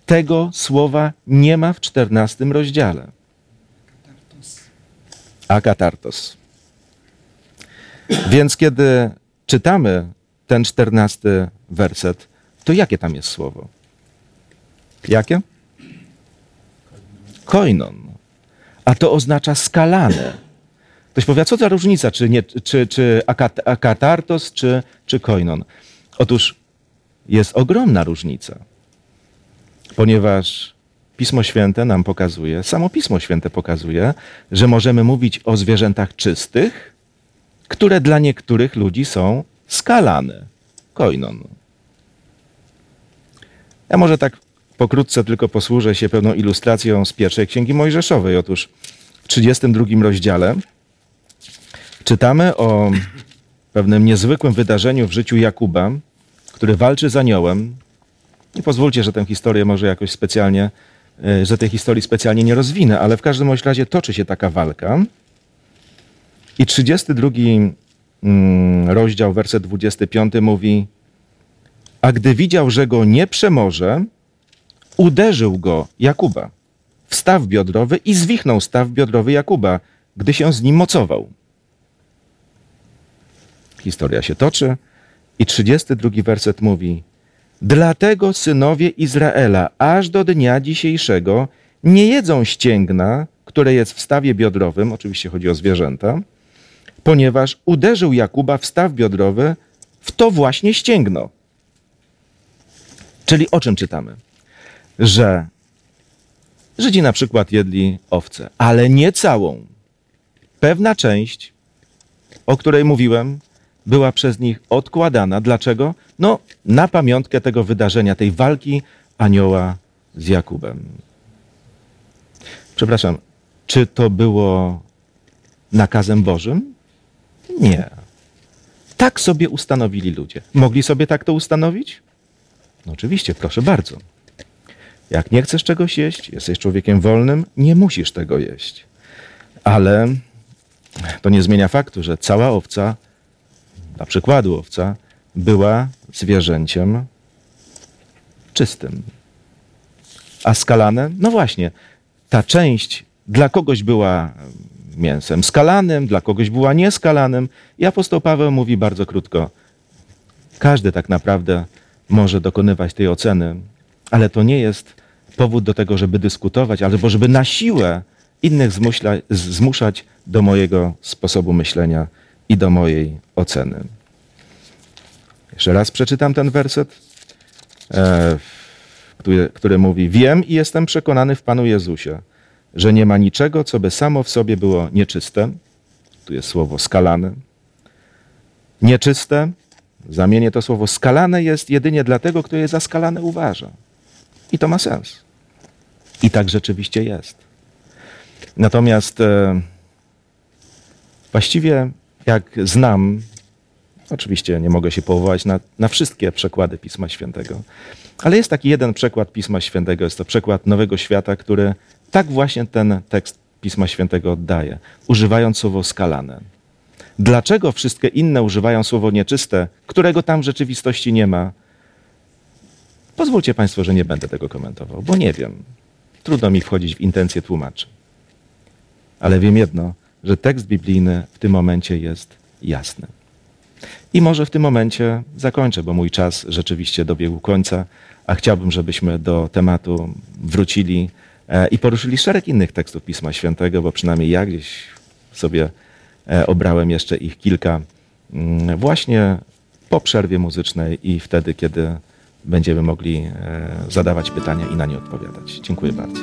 Tego słowa nie ma w czternastym rozdziale. Akatartos. Więc kiedy czytamy ten czternasty werset, to jakie tam jest słowo? Jakie? Koinon. A to oznacza skalane. Ktoś powie, co za różnica, czy, nie, czy, czy akatartos, czy, czy koinon? Otóż jest ogromna różnica, ponieważ Pismo Święte nam pokazuje, samo Pismo Święte pokazuje, że możemy mówić o zwierzętach czystych, które dla niektórych ludzi są skalane. Koinon. Ja może tak pokrótce tylko posłużę się pewną ilustracją z pierwszej Księgi Mojżeszowej. Otóż w trzydziestym drugim rozdziale czytamy o pewnym niezwykłym wydarzeniu w życiu Jakuba, który walczy z aniołem. I pozwólcie, że tę historię może jakoś specjalnie, że tej historii specjalnie nie rozwinę, ale w każdym razie toczy się taka walka. I trzydziesty drugi rozdział, werset dwudziesty piąty mówi: a gdy widział, że go nie przemoże, uderzył go Jakuba w staw biodrowy i zwichnął staw biodrowy Jakuba, gdy się z nim mocował. Historia się toczy i trzydziesty drugi werset mówi: dlatego synowie Izraela aż do dnia dzisiejszego nie jedzą ścięgna, które jest w stawie biodrowym, oczywiście chodzi o zwierzęta, ponieważ uderzył Jakuba w staw biodrowy w to właśnie ścięgno. Czyli o czym czytamy? Że Żydzi na przykład jedli owcę, ale nie całą. Pewna część, o której mówiłem, była przez nich odkładana. Dlaczego? No, na pamiątkę tego wydarzenia, tej walki anioła z Jakubem. Przepraszam, czy to było nakazem Bożym? Nie. Tak sobie ustanowili ludzie. Mogli sobie tak to ustanowić? No oczywiście, proszę bardzo. Jak nie chcesz czegoś jeść, jesteś człowiekiem wolnym, nie musisz tego jeść. Ale to nie zmienia faktu, że cała owca, dla przykładu owca, była zwierzęciem czystym. A skalane? No właśnie, ta część dla kogoś była mięsem skalanym, dla kogoś była nieskalanym. I apostoł Paweł mówi bardzo krótko: każdy tak naprawdę może dokonywać tej oceny, ale to nie jest powód do tego, żeby dyskutować, albo żeby na siłę innych zmuśla, zmuszać do mojego sposobu myślenia i do mojej oceny. Jeszcze raz przeczytam ten werset, który, który mówi: wiem i jestem przekonany w Panu Jezusie, że nie ma niczego, co by samo w sobie było nieczyste. Tu jest słowo skalane. Nieczyste. Zamienię to słowo skalane jest jedynie dlatego, kto je za skalane uważa. I to ma sens. I tak rzeczywiście jest. Natomiast e, właściwie jak znam, oczywiście nie mogę się powołać na, na wszystkie przekłady Pisma Świętego, ale jest taki jeden przekład Pisma Świętego, jest to przekład Nowego Świata, który tak właśnie ten tekst Pisma Świętego oddaje, używając słowo skalane. Dlaczego wszystkie inne używają słowo nieczyste, którego tam w rzeczywistości nie ma? Pozwólcie Państwo, że nie będę tego komentował, bo nie wiem. Trudno mi wchodzić w intencje tłumaczy. Ale wiem jedno, że tekst biblijny w tym momencie jest jasny. I może w tym momencie zakończę, bo mój czas rzeczywiście dobiegł końca, a chciałbym, żebyśmy do tematu wrócili i poruszyli szereg innych tekstów Pisma Świętego, bo przynajmniej ja gdzieś sobie obrałem jeszcze ich kilka właśnie po przerwie muzycznej i wtedy, kiedy będziemy mogli zadawać pytania i na nie odpowiadać. Dziękuję bardzo.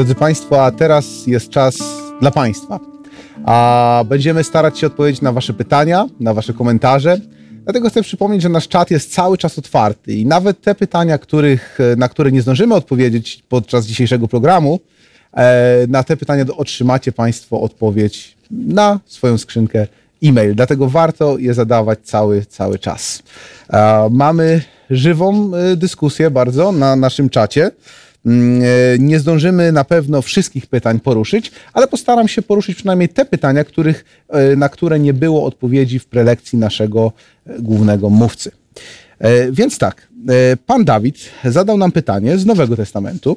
Drodzy Państwo, a teraz jest czas dla Państwa. A będziemy starać się odpowiedzieć na Wasze pytania, na Wasze komentarze. Dlatego chcę przypomnieć, że nasz czat jest cały czas otwarty i nawet te pytania, których, na które nie zdążymy odpowiedzieć podczas dzisiejszego programu, na te pytania otrzymacie Państwo odpowiedź na swoją skrzynkę e-mail. Dlatego warto je zadawać cały, cały czas. Mamy żywą dyskusję bardzo na naszym czacie. Nie zdążymy na pewno wszystkich pytań poruszyć, ale postaram się poruszyć przynajmniej te pytania, których, na które nie było odpowiedzi w prelekcji naszego głównego mówcy. Więc tak, pan Dawid zadał nam pytanie z Nowego Testamentu.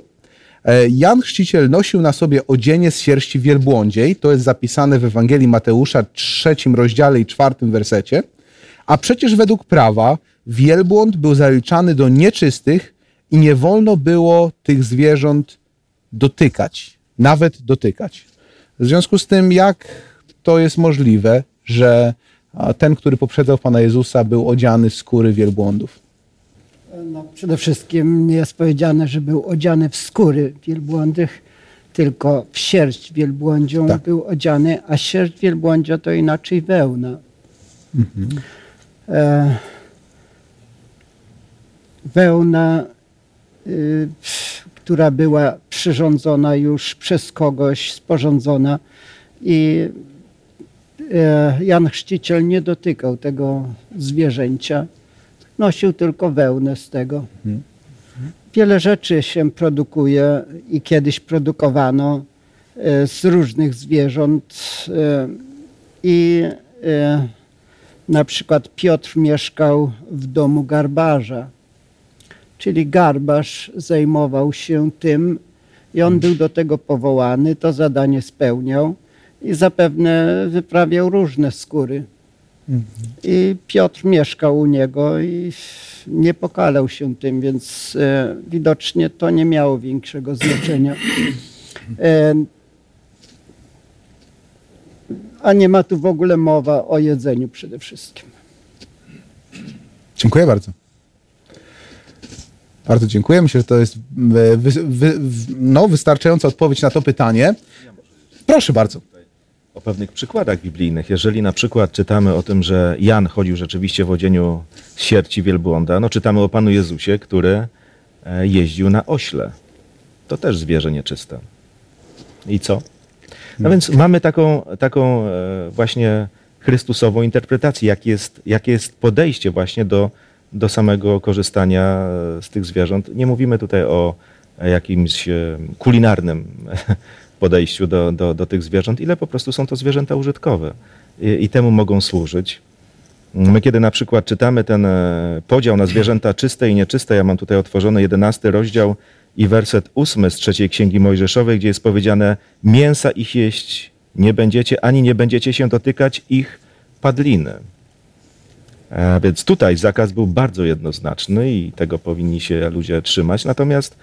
Jan Chrzciciel nosił na sobie odzienie z sierści wielbłądziej, to jest zapisane w Ewangelii Mateusza, trzecim rozdziale i czwartym wersecie, a przecież według prawa wielbłąd był zaliczany do nieczystych i nie wolno było tych zwierząt dotykać, nawet dotykać. W związku z tym, jak to jest możliwe, że ten, który poprzedzał Pana Jezusa, był odziany w skóry wielbłądów? No, przede wszystkim nie jest powiedziane, że był odziany w skóry wielbłądych, tylko w sierść wielbłądzią tak. Był odziany, a sierść wielbłądzia to inaczej wełna. Mhm. E, wełna, y, która była przyrządzona już przez kogoś, sporządzona i y, Jan Chrzciciel nie dotykał tego zwierzęcia. Nosił tylko wełnę z tego. Wiele rzeczy się produkuje i kiedyś produkowano z różnych zwierząt. I na przykład Piotr mieszkał w domu garbarza, czyli garbarz zajmował się tym i on był do tego powołany, to zadanie spełniał i zapewne wyprawiał różne skóry. I Piotr mieszkał u niego i nie pokalał się tym, więc e, widocznie to nie miało większego znaczenia. E, a nie ma tu w ogóle mowa o jedzeniu przede wszystkim. Dziękuję bardzo. Bardzo dziękuję. Myślę, że to jest wy, wy, no, wystarczająca odpowiedź na to pytanie. Proszę bardzo. O pewnych przykładach biblijnych. Jeżeli na przykład czytamy o tym, że Jan chodził rzeczywiście w odzieniu sierci wielbłąda, no czytamy o Panu Jezusie, który jeździł na ośle. To też zwierzę nieczyste. I co? No więc mamy taką, taką właśnie chrystusową interpretację, jakie jest, jak jest podejście właśnie do, do samego korzystania z tych zwierząt. Nie mówimy tutaj o jakimś kulinarnym podejściu do, do, do tych zwierząt, ile po prostu są to zwierzęta użytkowe i, i temu mogą służyć. My kiedy na przykład czytamy ten podział na zwierzęta czyste i nieczyste, ja mam tutaj otworzony jedenasty rozdział i werset ósmy z trzeciej Księgi Mojżeszowej, gdzie jest powiedziane: mięsa ich jeść nie będziecie, ani nie będziecie się dotykać ich padliny. A więc tutaj zakaz był bardzo jednoznaczny i tego powinni się ludzie trzymać, natomiast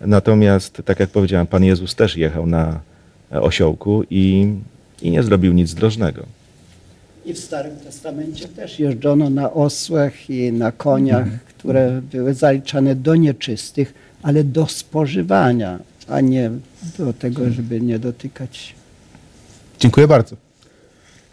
Natomiast, tak jak powiedziałem, Pan Jezus też jechał na osiołku i, i nie zrobił nic drożnego. I w Starym Testamencie też jeżdżono na osłach i na koniach, mm-hmm. które były zaliczane do nieczystych, ale do spożywania, a nie do tego, żeby nie dotykać. Dziękuję bardzo.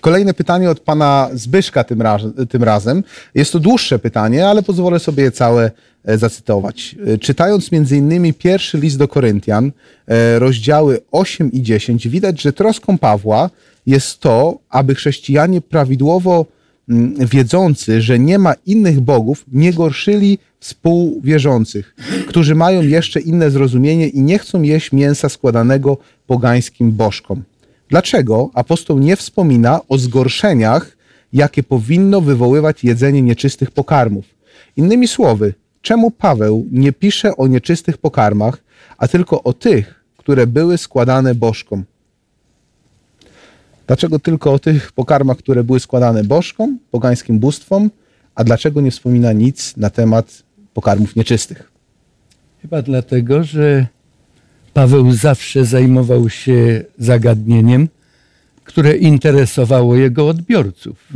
Kolejne pytanie od pana Zbyszka tym, raz, tym razem. Jest to dłuższe pytanie, ale pozwolę sobie je całe zacytować. Czytając między innymi pierwszy list do Koryntian, rozdziały osiem i dziesięć, widać, że troską Pawła jest to, aby chrześcijanie prawidłowo wiedzący, że nie ma innych bogów, nie gorszyli współwierzących, którzy mają jeszcze inne zrozumienie i nie chcą jeść mięsa składanego pogańskim bożkom. Dlaczego apostoł nie wspomina o zgorszeniach, jakie powinno wywoływać jedzenie nieczystych pokarmów? Innymi słowy, czemu Paweł nie pisze o nieczystych pokarmach, a tylko o tych, które były składane bożkom? Dlaczego tylko o tych pokarmach, które były składane bożkom, pogańskim bóstwom, a dlaczego nie wspomina nic na temat pokarmów nieczystych? Chyba dlatego, że Paweł zawsze zajmował się zagadnieniem, które interesowało jego odbiorców.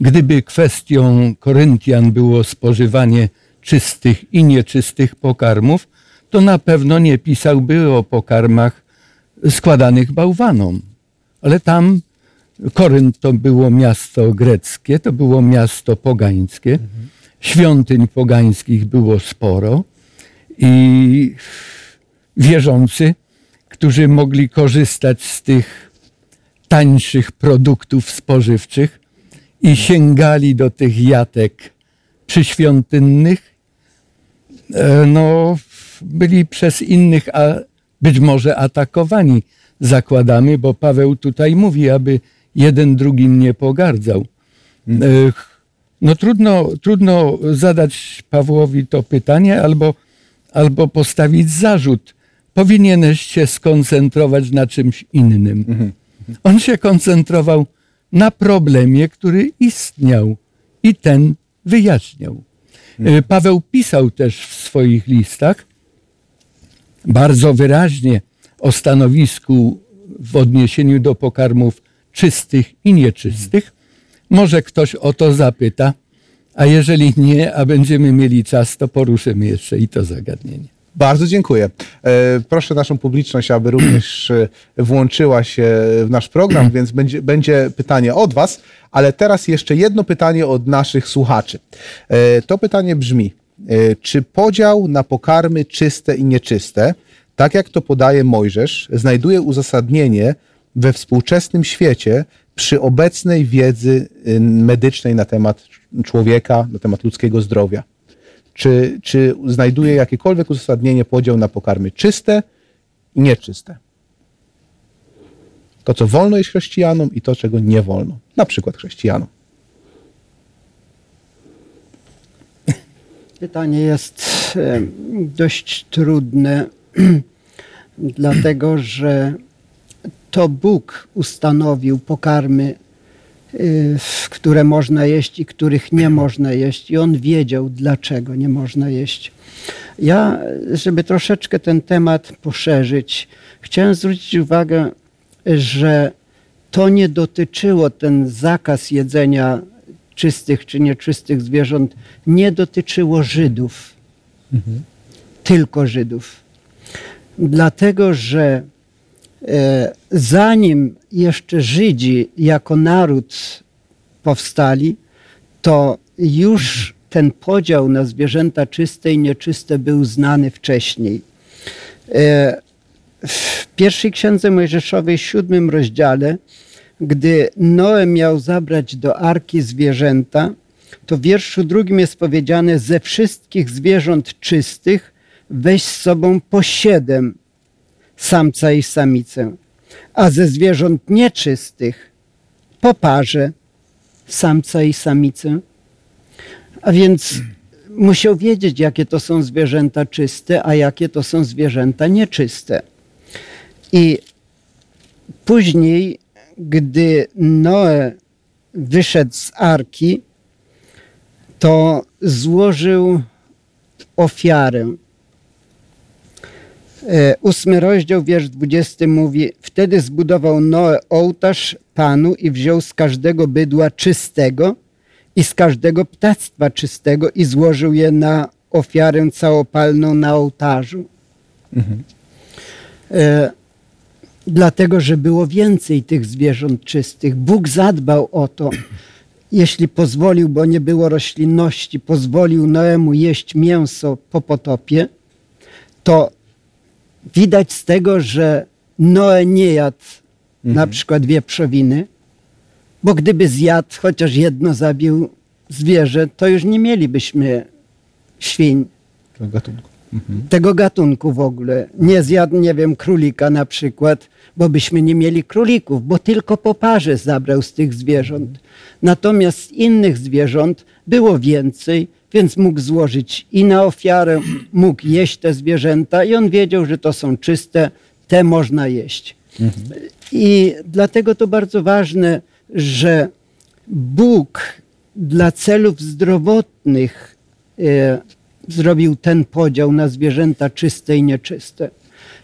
Gdyby kwestią Koryntian było spożywanie czystych i nieczystych pokarmów, to na pewno nie pisałby o pokarmach składanych bałwanom. Ale tam Korynt to było miasto greckie, to było miasto pogańskie. Mhm. Świątyń pogańskich było sporo i wierzący, którzy mogli korzystać z tych tańszych produktów spożywczych i sięgali do tych jatek przyświątynnych, no, byli przez innych, a być może atakowani, zakładamy, bo Paweł tutaj mówi, aby jeden drugim nie pogardzał. No trudno, trudno zadać Pawłowi to pytanie albo, albo postawić zarzut. Powinieneś się skoncentrować na czymś innym. On się koncentrował na problemie, który istniał i ten wyjaśniał. Paweł pisał też w swoich listach bardzo wyraźnie o stanowisku w odniesieniu do pokarmów czystych i nieczystych. Może ktoś o to zapyta, a jeżeli nie, a będziemy mieli czas, to poruszymy jeszcze i to zagadnienie. Bardzo dziękuję. Proszę naszą publiczność, aby również włączyła się w nasz program, więc będzie, będzie pytanie od was, ale teraz jeszcze jedno pytanie od naszych słuchaczy. To pytanie brzmi, czy podział na pokarmy czyste i nieczyste, tak jak to podaje Mojżesz, znajduje uzasadnienie we współczesnym świecie przy obecnej wiedzy medycznej na temat człowieka, na temat ludzkiego zdrowia? Czy, czy znajduje jakiekolwiek uzasadnienie podział na pokarmy czyste i nieczyste? To, co wolno jest chrześcijanom i to, czego nie wolno. Na przykład chrześcijanom. Pytanie jest dość trudne, dlatego że to Bóg ustanowił pokarmy, które można jeść i których nie można jeść. I On wiedział, dlaczego nie można jeść. Ja, żeby troszeczkę ten temat poszerzyć, chciałem zwrócić uwagę, że to nie dotyczyło, ten zakaz jedzenia czystych czy nieczystych zwierząt, nie dotyczyło Żydów, mhm. tylko Żydów. Dlatego, że zanim jeszcze Żydzi jako naród powstali, to już ten podział na zwierzęta czyste i nieczyste był znany wcześniej. W pierwszej Księdze Mojżeszowej, siódmym rozdziale, gdy Noe miał zabrać do arki zwierzęta, to w wierszu drugim jest powiedziane: ze wszystkich zwierząt czystych weź z sobą po siedem, samca i samicę, a ze zwierząt nieczystych po parze, samca i samicę. A więc musiał wiedzieć, jakie to są zwierzęta czyste, a jakie to są zwierzęta nieczyste. I później, gdy Noe wyszedł z arki, to złożył ofiarę. Ósmy rozdział, wiersz dwudziesty mówi: wtedy zbudował Noe ołtarz Panu i wziął z każdego bydła czystego i z każdego ptactwa czystego i złożył je na ofiarę całopalną na ołtarzu. Mhm. E, dlatego, że było więcej tych zwierząt czystych. Bóg zadbał o to. Jeśli pozwolił, bo nie było roślinności, pozwolił Noemu jeść mięso po potopie, to widać z tego, że Noe nie jadł mhm. na przykład wieprzowiny, bo gdyby zjadł, chociaż jedno zabił zwierzę, to już nie mielibyśmy świń. Tego gatunku. Mhm. Tego gatunku w ogóle. Nie zjadł, nie wiem, królika na przykład, bo byśmy nie mieli królików, bo tylko po parze zabrał z tych zwierząt. Natomiast innych zwierząt było więcej, więc mógł złożyć i na ofiarę, mógł jeść te zwierzęta i on wiedział, że to są czyste, te można jeść. Mhm. I dlatego to bardzo ważne, że Bóg dla celów zdrowotnych e, zrobił ten podział na zwierzęta czyste i nieczyste.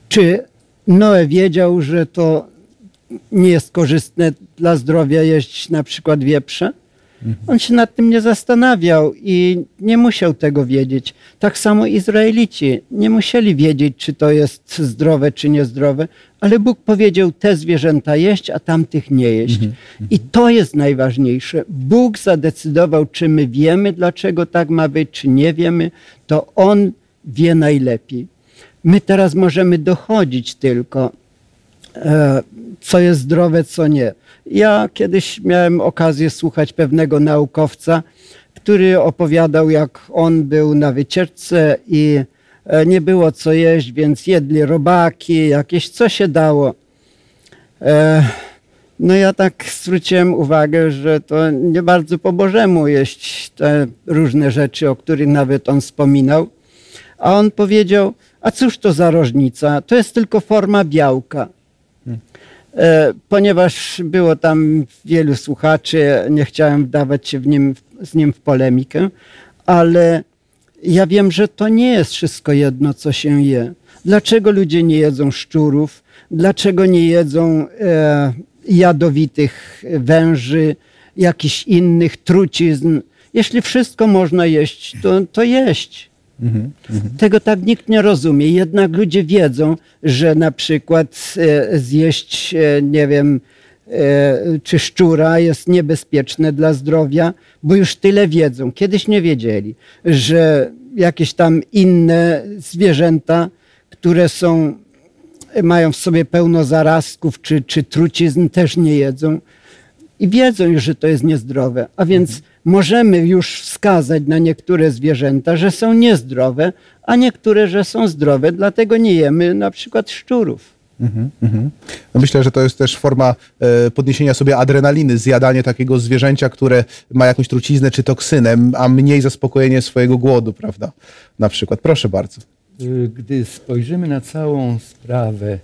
Czy Noe wiedział, że to nie jest korzystne dla zdrowia jeść na przykład wieprza? On się nad tym nie zastanawiał i nie musiał tego wiedzieć. Tak samo Izraelici nie musieli wiedzieć, czy to jest zdrowe, czy niezdrowe, ale Bóg powiedział, te zwierzęta jeść, a tamtych nie jeść. I to jest najważniejsze. Bóg zadecydował, czy my wiemy, dlaczego tak ma być, czy nie wiemy. To On wie najlepiej. My teraz możemy dochodzić tylko, co jest zdrowe, co nie. Ja kiedyś miałem okazję słuchać pewnego naukowca, który opowiadał, jak on był na wycieczce i nie było co jeść, więc jedli robaki, jakieś co się dało. No ja tak zwróciłem uwagę, że to nie bardzo po Bożemu jeść te różne rzeczy, o których nawet on wspominał. A on powiedział, a cóż to za różnica? To jest tylko forma białka. Ponieważ było tam wielu słuchaczy, nie chciałem wdawać się w nim, z nim w polemikę, ale ja wiem, że to nie jest wszystko jedno, co się je. Dlaczego ludzie nie jedzą szczurów? Dlaczego nie jedzą e, jadowitych węży, jakichś innych trucizn? Jeśli wszystko można jeść, to, to jeść. Mm-hmm, mm-hmm. Tego tak nikt nie rozumie, jednak ludzie wiedzą, że na przykład zjeść, nie wiem, czy szczura jest niebezpieczne dla zdrowia, bo już tyle wiedzą. Kiedyś nie wiedzieli, że jakieś tam inne zwierzęta, które są, mają w sobie pełno zarazków czy, czy trucizn, też nie jedzą. I wiedzą już, że to jest niezdrowe, a więc mhm. możemy już wskazać na niektóre zwierzęta, że są niezdrowe, a niektóre, że są zdrowe, dlatego nie jemy na przykład szczurów. Mhm, mhm. No myślę, że to jest też forma e, podniesienia sobie adrenaliny, zjadanie takiego zwierzęcia, które ma jakąś truciznę czy toksynę, a mniej zaspokojenie swojego głodu, prawda? Na przykład. Proszę bardzo. Gdy spojrzymy na całą sprawę,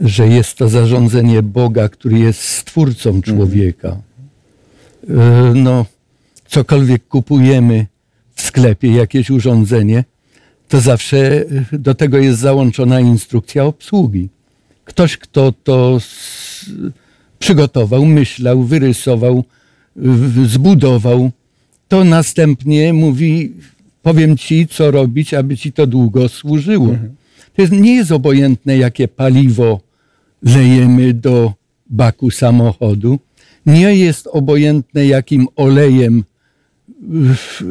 że jest to zarządzenie Boga, który jest stwórcą człowieka. No, cokolwiek kupujemy w sklepie, jakieś urządzenie, to zawsze do tego jest załączona instrukcja obsługi. Ktoś, kto to przygotował, myślał, wyrysował, zbudował, to następnie mówi, powiem ci, co robić, aby ci to długo służyło. To jest, nie jest obojętne, jakie paliwo lejemy do baku samochodu. Nie jest obojętne, jakim olejem,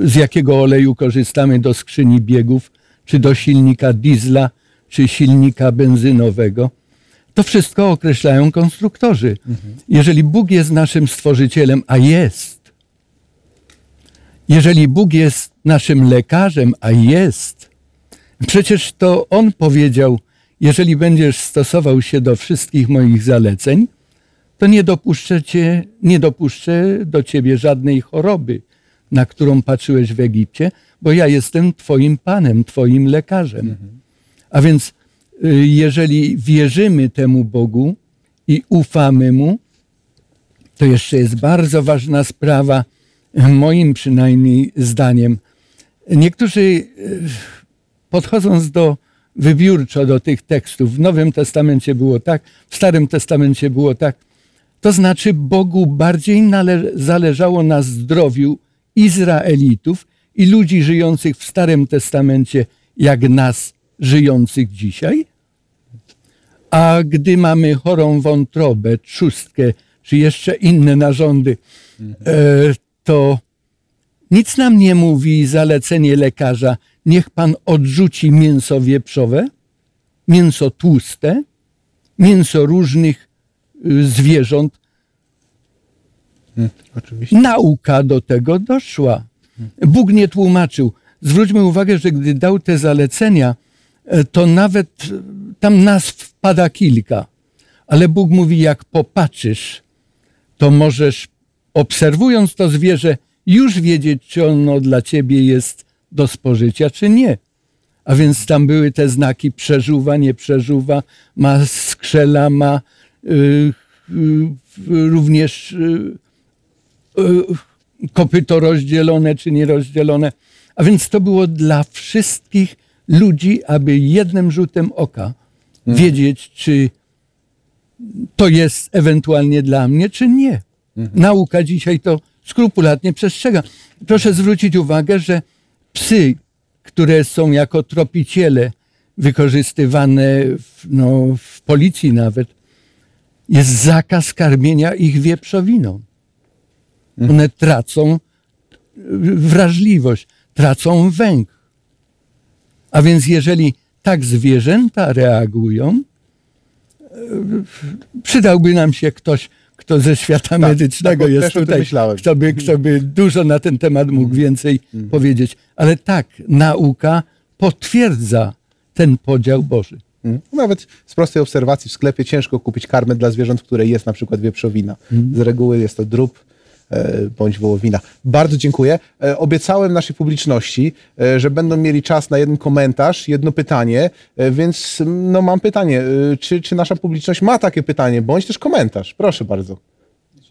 z jakiego oleju korzystamy do skrzyni biegów, czy do silnika diesla, czy silnika benzynowego. To wszystko określają konstruktorzy. Mhm. Jeżeli Bóg jest naszym stworzycielem, a jest, jeżeli Bóg jest naszym lekarzem, a jest, przecież to On powiedział, jeżeli będziesz stosował się do wszystkich moich zaleceń, to nie dopuszczę, cię, nie dopuszczę do ciebie żadnej choroby, na którą patrzyłeś w Egipcie, bo ja jestem twoim Panem, twoim lekarzem. Mhm. A więc jeżeli wierzymy temu Bogu i ufamy Mu, to jeszcze jest bardzo ważna sprawa, moim przynajmniej zdaniem. Niektórzy podchodząc do wybiórczo do tych tekstów, w Nowym Testamencie było tak, w Starym Testamencie było tak. To znaczy Bogu bardziej nale- zależało na zdrowiu Izraelitów i ludzi żyjących w Starym Testamencie, jak nas żyjących dzisiaj. A gdy mamy chorą wątrobę, trzustkę, czy jeszcze inne narządy, to nic nam nie mówi zalecenie lekarza, niech pan odrzuci mięso wieprzowe, mięso tłuste, mięso różnych zwierząt. Hmm, oczywiście. Nauka do tego doszła. Bóg nie tłumaczył. Zwróćmy uwagę, że gdy dał te zalecenia, to nawet tam nas wpada kilka. Ale Bóg mówi, jak popatrzysz, to możesz, obserwując to zwierzę, już wiedzieć, czy ono dla ciebie jest do spożycia, czy nie. A więc tam były te znaki przeżuwa, nie przeżuwa, ma skrzela, ma y, y, również y, y, kopyto rozdzielone, czy nierozdzielone. A więc to było dla wszystkich ludzi, aby jednym rzutem oka mhm. wiedzieć, czy to jest ewentualnie dla mnie, czy nie. Mhm. Nauka dzisiaj to skrupulatnie przestrzega. Proszę zwrócić uwagę, że psy, które są jako tropiciele wykorzystywane w, no, w policji nawet, jest zakaz karmienia ich wieprzowiną. One tracą wrażliwość, tracą węch. A więc jeżeli tak zwierzęta reagują, przydałby nam się ktoś, kto ze świata tak, medycznego tak, jest tutaj, kto by, kto by dużo na ten temat mógł więcej hmm. powiedzieć. Ale tak, nauka potwierdza ten podział Boży. Hmm. Nawet z prostej obserwacji w sklepie ciężko kupić karmę dla zwierząt, w której jest na przykład wieprzowina. Hmm. Z reguły jest to drób bądź wołowina. Bardzo dziękuję. Obiecałem naszej publiczności, że będą mieli czas na jeden komentarz, jedno pytanie, więc no mam pytanie, czy, czy nasza publiczność ma takie pytanie, bądź też komentarz. Proszę bardzo.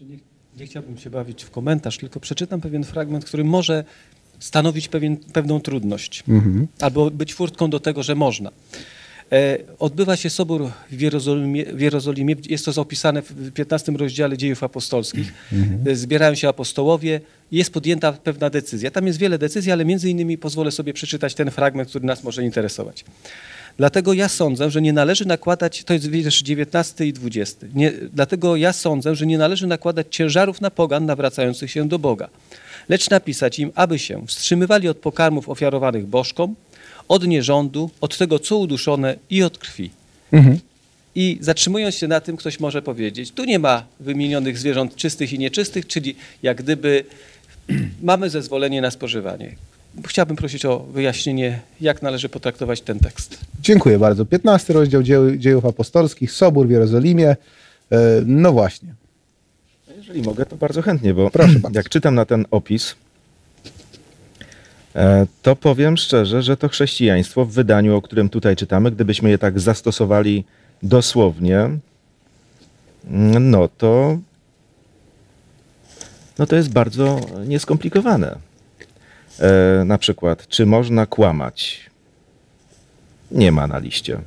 Nie, nie chciałbym się bawić w komentarz, tylko przeczytam pewien fragment, który może stanowić pewien, pewną trudność, mhm. albo być furtką do tego, że można. Odbywa się sobór w Jerozolimie, w Jerozolimie, jest to zapisane w piętnastym rozdziale Dziejów Apostolskich. Mm-hmm. Zbierają się apostołowie, jest podjęta pewna decyzja. Tam jest wiele decyzji, ale między innymi pozwolę sobie przeczytać ten fragment, który nas może interesować. Dlatego ja sądzę, że nie należy nakładać, to jest wiersz dziewiętnasty i dwudziesty, nie, dlatego ja sądzę, że nie należy nakładać ciężarów na pogan nawracających się do Boga, lecz napisać im, aby się wstrzymywali od pokarmów ofiarowanych bożkom, od nierządu, od tego, co uduszone i od krwi. Mhm. I zatrzymując się na tym, ktoś może powiedzieć, tu nie ma wymienionych zwierząt czystych i nieczystych, czyli jak gdyby mamy zezwolenie na spożywanie. Chciałbym prosić o wyjaśnienie, jak należy potraktować ten tekst. Dziękuję bardzo. piętnasty rozdział Dzie- Dziejów Apostolskich, Sobór w Jerozolimie. No właśnie. Jeżeli mogę, to bardzo chętnie, bo proszę bardzo. Jak czytam na ten opis, to powiem szczerze, że to chrześcijaństwo w wydaniu, o którym tutaj czytamy, gdybyśmy je tak zastosowali dosłownie, no to, no to jest bardzo nieskomplikowane. E, na przykład, czy można kłamać? Nie ma na liście.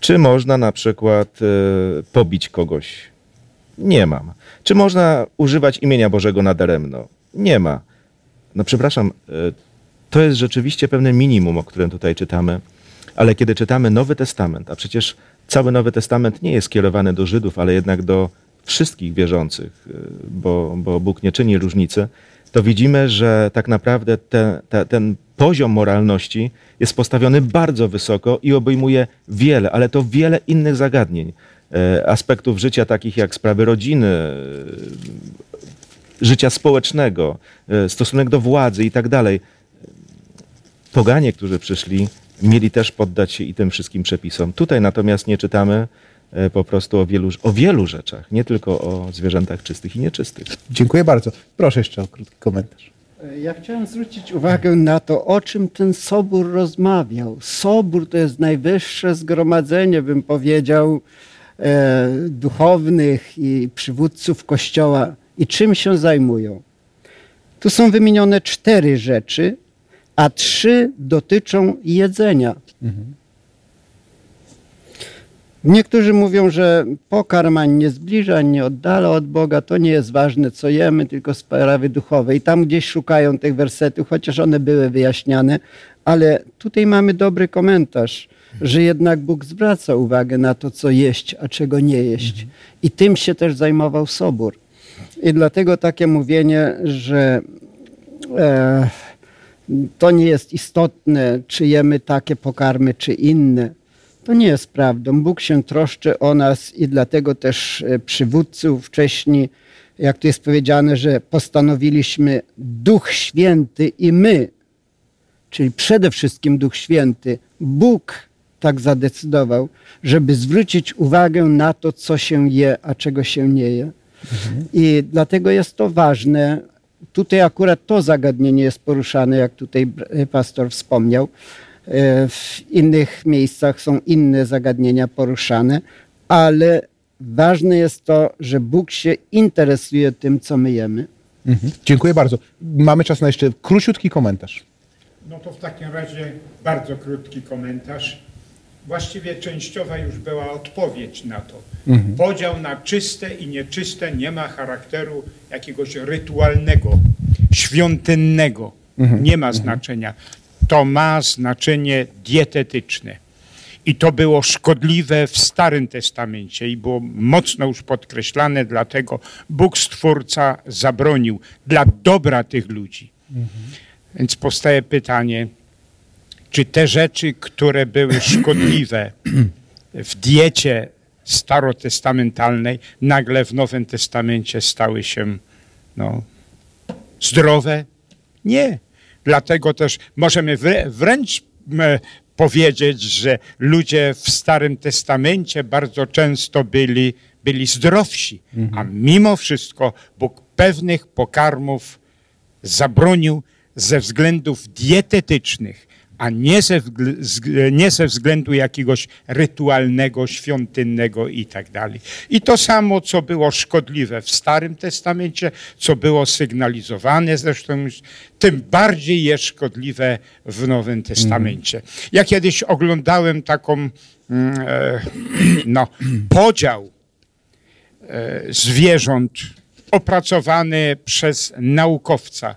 Czy można na przykład e, pobić kogoś? Nie mam. Czy można używać imienia Bożego nadaremno? Nie ma. No przepraszam, e, to jest rzeczywiście pewne minimum, o którym tutaj czytamy, ale kiedy czytamy Nowy Testament, a przecież cały Nowy Testament nie jest skierowany do Żydów, ale jednak do wszystkich wierzących, bo, bo Bóg nie czyni różnicy, to widzimy, że tak naprawdę te, te, ten poziom moralności jest postawiony bardzo wysoko i obejmuje wiele, ale to wiele innych zagadnień, aspektów życia takich jak sprawy rodziny, życia społecznego, stosunek do władzy i tak dalej. Poganie, którzy przyszli, mieli też poddać się i tym wszystkim przepisom. Tutaj natomiast nie czytamy po prostu o wielu, o wielu rzeczach, nie tylko o zwierzętach czystych i nieczystych. Dziękuję bardzo. Proszę jeszcze o krótki komentarz. Ja chciałem zwrócić uwagę na to, o czym ten Sobór rozmawiał. Sobór to jest najwyższe zgromadzenie, bym powiedział, duchownych i przywódców Kościoła. I czym się zajmują? Tu są wymienione cztery rzeczy, a trzy dotyczą jedzenia. Mhm. Niektórzy mówią, że pokarm ani nie zbliża, ani nie oddala od Boga. To nie jest ważne, co jemy, tylko sprawy duchowe. I tam gdzieś szukają tych wersetów, chociaż one były wyjaśniane. Ale tutaj mamy dobry komentarz, że jednak Bóg zwraca uwagę na to, co jeść, a czego nie jeść. Mhm. I tym się też zajmował Sobór. I dlatego takie mówienie, że... E, to nie jest istotne, czy jemy takie pokarmy, czy inne. To nie jest prawdą. Bóg się troszczy o nas i dlatego też przywódcy ówcześni, jak tu jest powiedziane, że postanowiliśmy Duch Święty i my, czyli przede wszystkim Duch Święty, Bóg tak zadecydował, żeby zwrócić uwagę na to, co się je, a czego się nie je. Mhm. I dlatego jest to ważne. Tutaj akurat to zagadnienie jest poruszane, jak tutaj pastor wspomniał. W innych miejscach są inne zagadnienia poruszane, ale ważne jest to, że Bóg się interesuje tym, co my jemy. Mhm. Dziękuję bardzo. Mamy czas na jeszcze króciutki komentarz. No to w takim razie bardzo krótki komentarz. właściwie częściowa już była odpowiedź na to. Mhm. Podział na czyste i nieczyste nie ma charakteru jakiegoś rytualnego, świątynnego. Mhm. Nie ma znaczenia. To ma znaczenie dietetyczne. I to było szkodliwe w Starym Testamencie i było mocno już podkreślane, dlatego Bóg Stwórca zabronił dla dobra tych ludzi. Mhm. Więc powstaje pytanie, czy te rzeczy, które były szkodliwe w diecie starotestamentalnej, nagle w Nowym Testamencie stały się no, zdrowe? Nie. Dlatego też możemy wręcz powiedzieć, że ludzie w Starym Testamencie bardzo często byli, byli zdrowsi, mhm. a mimo wszystko Bóg pewnych pokarmów zabronił ze względów dietetycznych, a nie ze, nie ze względu jakiegoś rytualnego, świątynnego i tak dalej. I to samo, co było szkodliwe w Starym Testamencie, co było sygnalizowane zresztą, tym bardziej jest szkodliwe w Nowym Testamencie. Ja kiedyś oglądałem taką no, podział zwierząt opracowany przez naukowca.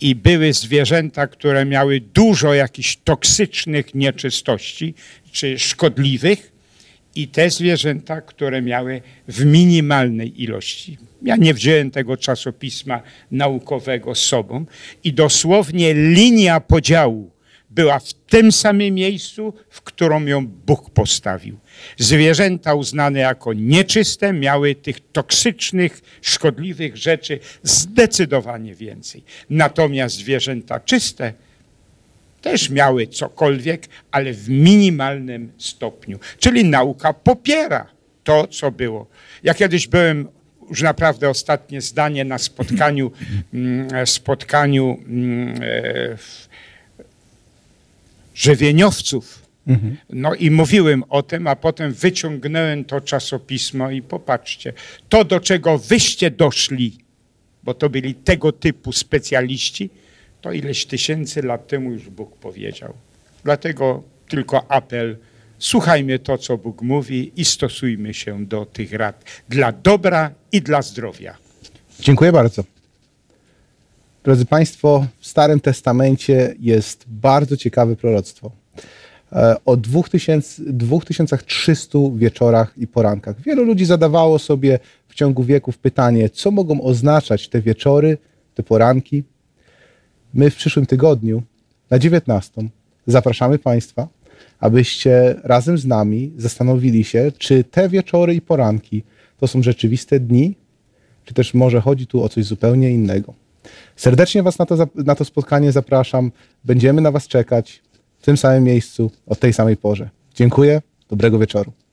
I były zwierzęta, które miały dużo jakichś toksycznych nieczystości czy szkodliwych i te zwierzęta, które miały w minimalnej ilości. Ja nie wziąłem tego czasopisma naukowego z sobą i dosłownie linia podziału była w tym samym miejscu, w którą ją Bóg postawił. Zwierzęta uznane jako nieczyste miały tych toksycznych, szkodliwych rzeczy zdecydowanie więcej. Natomiast zwierzęta czyste też miały cokolwiek, ale w minimalnym stopniu. Czyli nauka popiera to, co było. Ja kiedyś byłem, już naprawdę ostatnie zdanie, na spotkaniu, spotkaniu w żywieniowców. Mhm. No i mówiłem o tym, a potem wyciągnąłem to czasopismo i popatrzcie, to do czego wyście doszli, bo to byli tego typu specjaliści, to ileś tysięcy lat temu już Bóg powiedział. Dlatego tylko apel, słuchajmy to, co Bóg mówi i stosujmy się do tych rad dla dobra i dla zdrowia. Dziękuję bardzo. Drodzy Państwo, w Starym Testamencie jest bardzo ciekawe proroctwo. O dwa tysiące trzystu wieczorach i porankach. Wielu ludzi zadawało sobie w ciągu wieków pytanie, co mogą oznaczać te wieczory, te poranki. My w przyszłym tygodniu na dziewiętnastą zapraszamy Państwa, abyście razem z nami zastanowili się, czy te wieczory i poranki to są rzeczywiste dni, czy też może chodzi tu o coś zupełnie innego. Serdecznie Was na to, na to spotkanie zapraszam. Będziemy na Was czekać w tym samym miejscu, o tej samej porze. Dziękuję. Dobrego wieczoru.